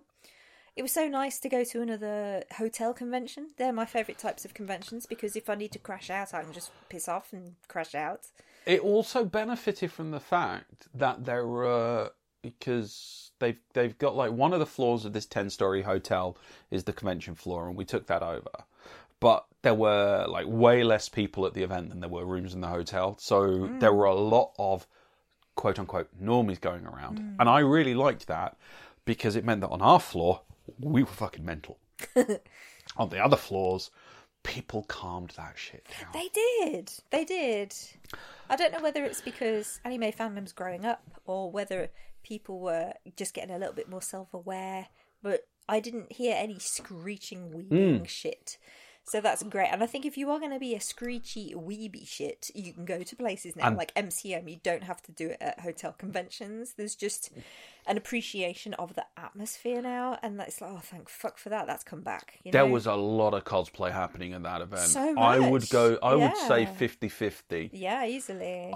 It was so nice to go to another hotel convention. They're my favourite types of conventions because if I need to crash out, I can just piss off and crash out. It also benefited from the fact that there were, because they've got like one of the floors of this 10-storey hotel is the convention floor, and we took that over. But there were like way less people at the event than there were rooms in the hotel. So there were a lot of quote unquote normies going around. And I really liked that because it meant that on our floor, we were fucking mental. On the other floors, people calmed that shit down. They did. I don't know whether it's because anime fandom's growing up or whether people were just getting a little bit more self-aware. But I didn't hear any screeching, weeping shit. So that's great. And I think if you are going to be a screechy, weeby shit, you can go to places now like MCM. You don't have to do it at hotel conventions. There's just an appreciation of the atmosphere now. And it's like, oh, thank fuck for that. That's come back. You know? Was a lot of cosplay happening at that event. So much. I would say 50-50. Yeah, easily.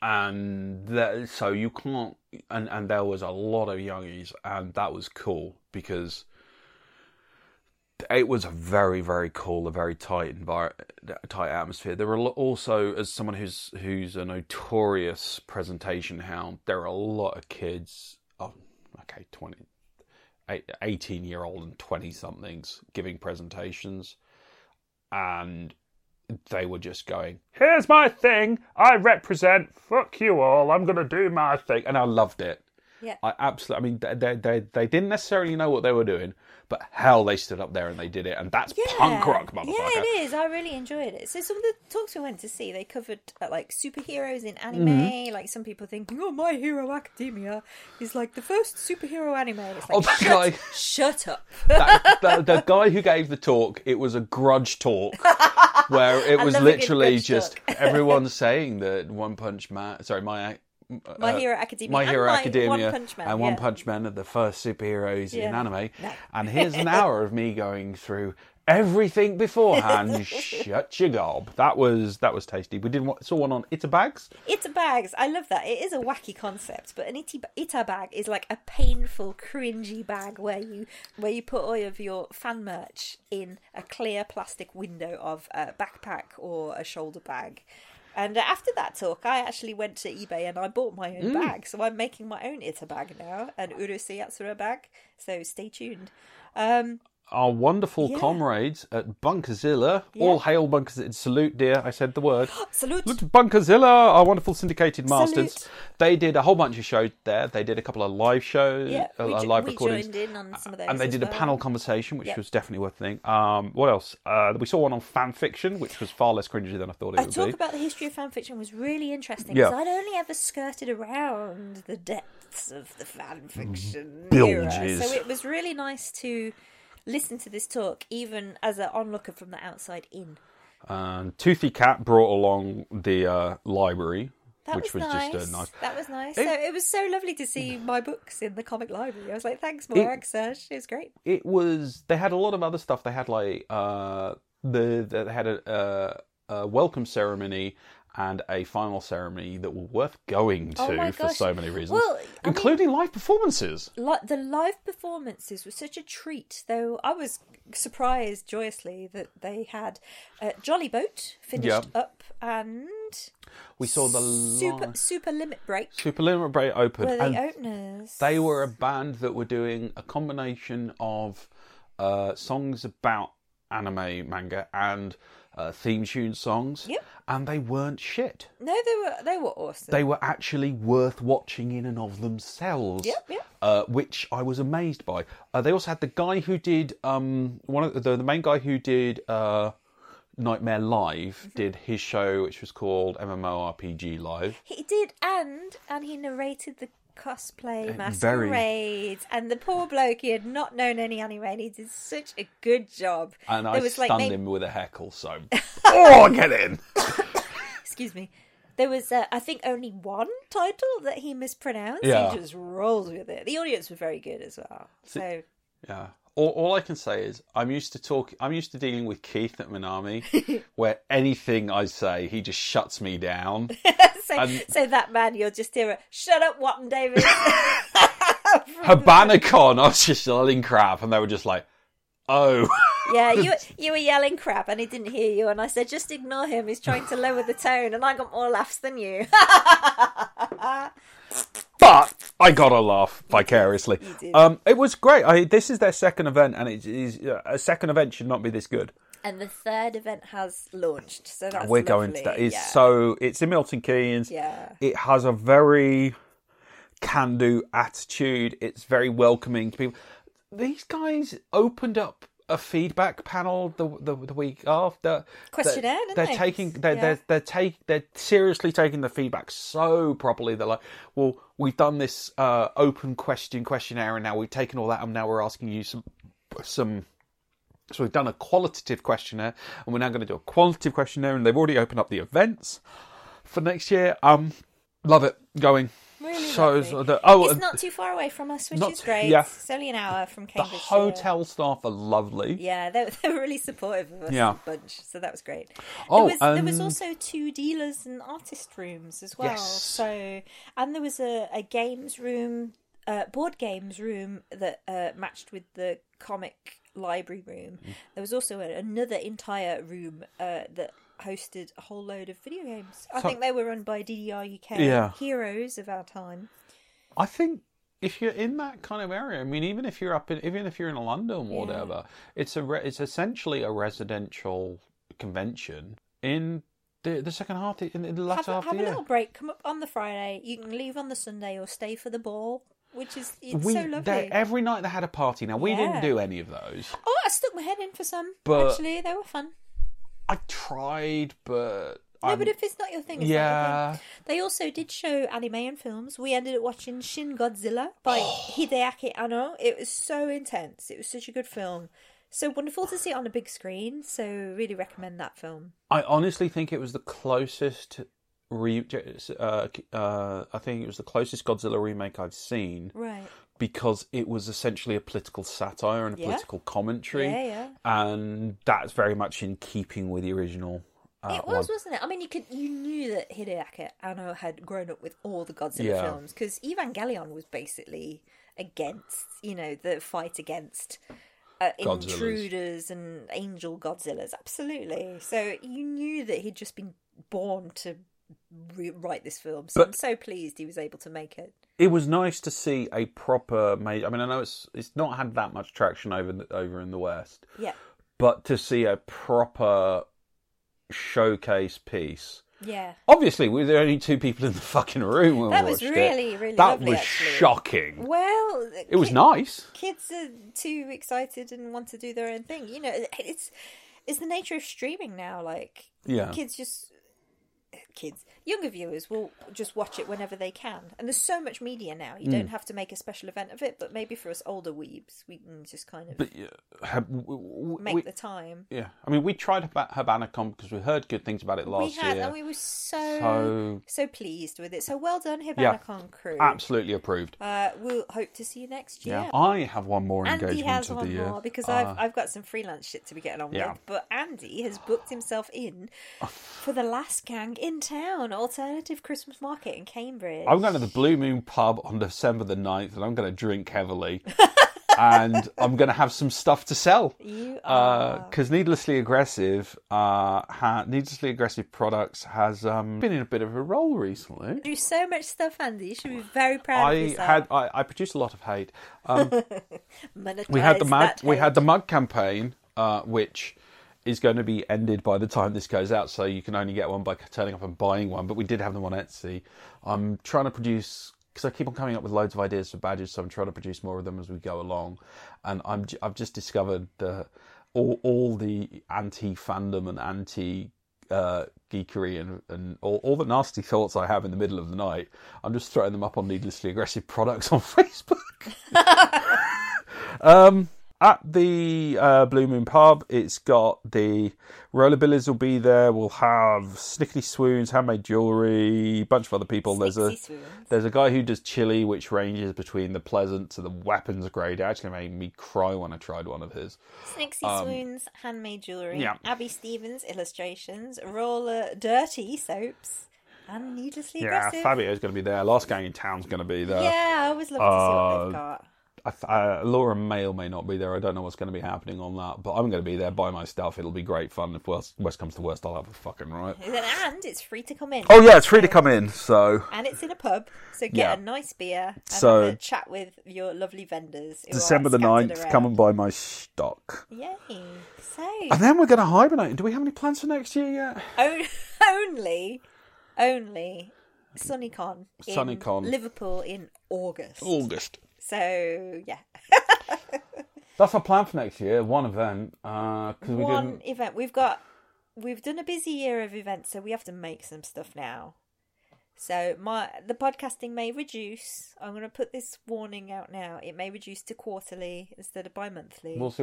And that, so you can't... And there was a lot of youngies. And that was cool because... It was a very, very cool, a very tight atmosphere. There were also, as someone who's a notorious presentation hound, there are a lot of kids, 18-year-old and 20-somethings giving presentations. And they were just going, here's my thing, I represent, fuck you all, I'm going to do my thing. And I loved it. Yeah, they didn't necessarily know what they were doing, but hell, they stood up there and they did it, and that's punk rock, motherfucker. Yeah, it is. I really enjoyed it. So some of the talks we went to see, they covered like superheroes in anime. Like some people thinking, oh, My Hero Academia is like the first superhero anime. It's like, oh, shut up. The guy who gave the talk, it was a grudge talk. Where it was literally just everyone saying that One Punch Man. Sorry, My Hero Academia One Punch Man, and One Punch Man are the first superheroes in anime. No. And here's an hour of me going through everything beforehand. Shut your gob. That was tasty. We did saw one on Itabags. Itabags. I love that. It is a wacky concept, but an Itabag is like a painful, cringy bag where you put all of your fan merch in a clear plastic window of a backpack or a shoulder bag. And after that talk, I actually went to eBay and I bought my own bag. So I'm making my own Ita bag now, an Urusei Yatsura bag. So stay tuned. Our wonderful comrades at Bunkerzilla. Yeah. All hail Bunkerzilla. Salute, dear. I said the word. Salute. Bunkerzilla, our wonderful syndicated masters. Salute. They did a whole bunch of shows there. They did a couple of live shows, live recordings. We joined in on some of those. And they did a panel conversation, which was definitely worth thinking. What else? We saw one on fan fiction, which was far less cringy than I thought it would be. A talk about the history of fan fiction was really interesting because I'd only ever skirted around the depths of the fan fiction era. So it was really nice to... listen to this talk, even as an onlooker from the outside in. Toothy Cat brought along the library, which was nice. That was nice. So it was so lovely to see my books in the comic library. I was like, thanks, Morag, Serge. It was great. It was. They had a lot of other stuff. They had like they had a welcome ceremony and a final ceremony that were worth going to for so many reasons, including live performances. The live performances were such a treat, though I was surprised joyously that they had Jolly Boat finished up, and we saw the Super Limit Break opened. Were the openers? They were a band that were doing a combination of songs about anime, manga, and theme tune songs. Yep. And they weren't shit. No, they were awesome. They were actually worth watching in and of themselves. Yep. Which I was amazed by. They also had the guy who did the main guy who did Nightmare Live did his show, which was called MMORPG Live. He did, and he narrated the cosplay masquerades, and the poor bloke, he had not known any anime, and he did such a good job. And there I stunned him with a heckle, so... oh, get in! Excuse me. There was, I think, only one title that he mispronounced. Yeah. He just rolls with it. The audience were very good as well. So yeah. All I can say is I'm used to dealing with Keith at Minami, where anything I say, he just shuts me down. So that man, you're just here at, shut up, Watton Davis. HabanaCon, I was just yelling crap, and they were just like, oh. Yeah, you were yelling crap, and he didn't hear you, and I said, just ignore him, he's trying to lower the tone, and I got more laughs than you. But I got a laugh vicariously. It was great. This is their second event, and it is a second event should not be this good. And the third event has launched, so that's we're lovely. Going to that. It's in Milton Keynes. Yeah, it has a very can-do attitude. It's very welcoming to people. These guys opened up a feedback panel the week after questionnaire. They're seriously taking the feedback so properly. They're like, well, we've done this open questionnaire, and now we've taken all that, and now we're asking you some. So we've done a qualitative questionnaire, and we're now going to do a quantitative questionnaire, and they've already opened up the events for next year. Love it going. Really it's not too far away from us, which is great. Yeah. It's only an hour from Cambridge. The hotel staff are lovely. Yeah, they were really supportive of us a bunch, so that was great. There was also 2 dealers and artist rooms as well. Yes. So, and there was a games room, board games room that matched with the comic library room. Mm. There was also another entire room that hosted a whole load of video games. I think they were run by DDR UK, heroes of our time. I think if you're in that kind of area, I mean, even if you're in London or whatever, it's essentially a residential convention in the second half, in the latter half of the year. Have a little break. Come up on the Friday. You can leave on the Sunday or stay for the ball. Which is so lovely. Every night they had a party. Now, we didn't do any of those. Oh, I stuck my head in for some. But actually, they were fun. I tried, but... but if it's not your thing, it's not your thing. They also did show anime and films. We ended up watching Shin Godzilla by Hideaki Anno. It was so intense. It was such a good film. So wonderful to see it on a big screen. So really recommend that film. I honestly think it was the closest... I think it was the closest Godzilla remake I've seen, right? Because it was essentially a political satire and a political commentary, and that's very much in keeping with the original. It was, wasn't it? I mean, you knew that Hideaki Anno had grown up with all the Godzilla films, because Evangelion was basically against, the fight against intruders and angel Godzillas. Absolutely. So you knew that he'd just been born to write this film, so I'm so pleased he was able to make it. It was nice to see a proper made. I mean, I know it's not had that much traction over in the West, but to see a proper showcase piece. Yeah. Obviously, we were the only 2 people in the fucking room when we watched it. That was really, really lovely. That was shocking. Well... It was nice. Kids are too excited and want to do their own thing. It's the nature of streaming now. Younger viewers will just watch it whenever they can. And there's so much media now. You don't have to make a special event of it, but maybe for us older weebs, we can just kind of make the time. Yeah. I mean, we tried HabanaCon because we heard good things about it last year. And we were so pleased with it. So well done, HabanaCon crew. Absolutely approved. We'll hope to see you next year. Yeah. I have one more engagement of the year. Andy has one more because I've got some freelance shit to be getting on with. But Andy has booked himself in for the last gang in town, alternative Christmas market in Cambridge. I'm going to the Blue Moon pub on December the 9th, and I'm going to drink heavily and I'm going to have some stuff to sell. You are. Because Needlessly Aggressive Products has been in a bit of a roll recently. You do so much stuff, Andy. You should be very proud of yourself. I produced a lot of hate. We had the mug campaign, which... is going to be ended by the time this goes out, so you can only get one by turning up and buying one, but we did have them on Etsy. I'm trying to produce, because I keep on coming up with loads of ideas for badges, so I'm trying to produce more of them as we go along, and I've just discovered that all the anti-fandom and anti-geekery and all the nasty thoughts I have in the middle of the night, I'm just throwing them up on needlessly aggressive products on Facebook. At the Blue Moon Pub, it's got the Rollerbillies will be there. We'll have Snickety Swoons, Handmade Jewellery, a bunch of other people. There's a guy who does chili, which ranges between the pleasant to the weapons grade. It actually made me cry when I tried one of his. Snickety Swoons, Handmade Jewellery, yeah. Abby Stevens, illustrations, Roller Dirty soaps. And needlessly aggressive. Yeah, Fabio's going to be there. Last Gang in Town's going to be there. Yeah, I always love to see what they've got. Laura may or may not be there. I don't know what's going to be happening on that, but I'm going to be there by my stuff. It'll be great fun. If worst comes to worst, I'll have a fucking right. And it's free to come in. Oh yeah, it's free to come in. So and it's in a pub, so get a nice beer and have a chat with your lovely vendors. December the 9th, around. Come and buy my stock. Yay! So and then we're going to hibernate. Do we have any plans for next year yet? Only SunnyCon, Liverpool in August. So, yeah. That's our plan for next year. One event. We've done a busy year of events, so we have to make some stuff now. So the podcasting may reduce. I'm going to put this warning out now. It may reduce to quarterly instead of bi-monthly. We'll see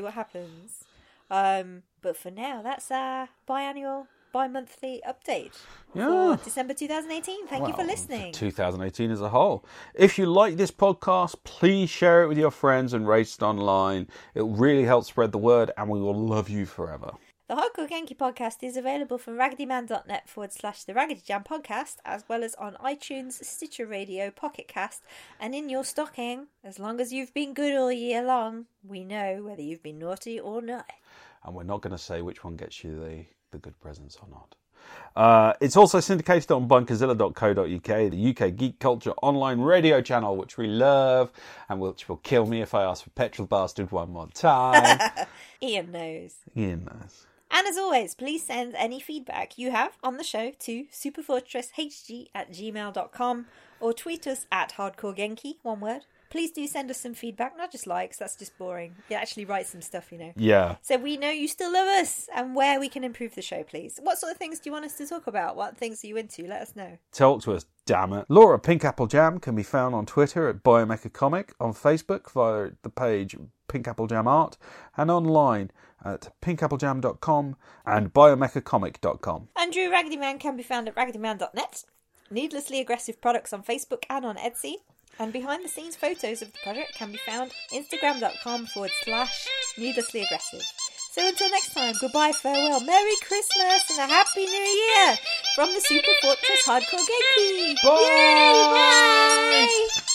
what happens. But for now, that's our biannual, bi-monthly update for December 2018. Thank you for listening. 2018 as a whole. If you like this podcast, please share it with your friends and rate it online. It really helps spread the word, and we will love you forever. The Hardcore Genki podcast is available from raggedyman.net/the Raggedy Jam podcast, as well as on iTunes, Stitcher Radio, Pocket Cast, and in your stocking. As long as you've been good all year long, we know whether you've been naughty or not. And we're not going to say which one gets you the good presents or not. It's also syndicated on bunkerzilla.co.uk, the UK Geek Culture online radio channel, which we love and which will kill me if I ask for Petrol Bastard one more time. Ian knows. And as always, please send any feedback you have on the show to superfortresshg@gmail.com or tweet us @hardcoregenki, one word. Please do send us some feedback, not just likes. That's just boring. You actually write some stuff, you know. Yeah. So we know you still love us and where we can improve the show, please. What sort of things do you want us to talk about? What things are you into? Let us know. Talk to us, damn it. Laura Pink Apple Jam can be found on Twitter @BiomechaComic, on Facebook via the page Pink Apple Jam Art, and online at pinkapplejam.com and biomechacomic.com. Andrew Raggedy Man can be found at raggedyman.net. Needlessly aggressive products on Facebook and on Etsy. And behind-the-scenes photos of the project can be found instagram.com/needlesslyaggressive. So until next time, goodbye, farewell, Merry Christmas, and a Happy New Year from the Super Fortress Hardcore Genki. Bye! Yay, bye!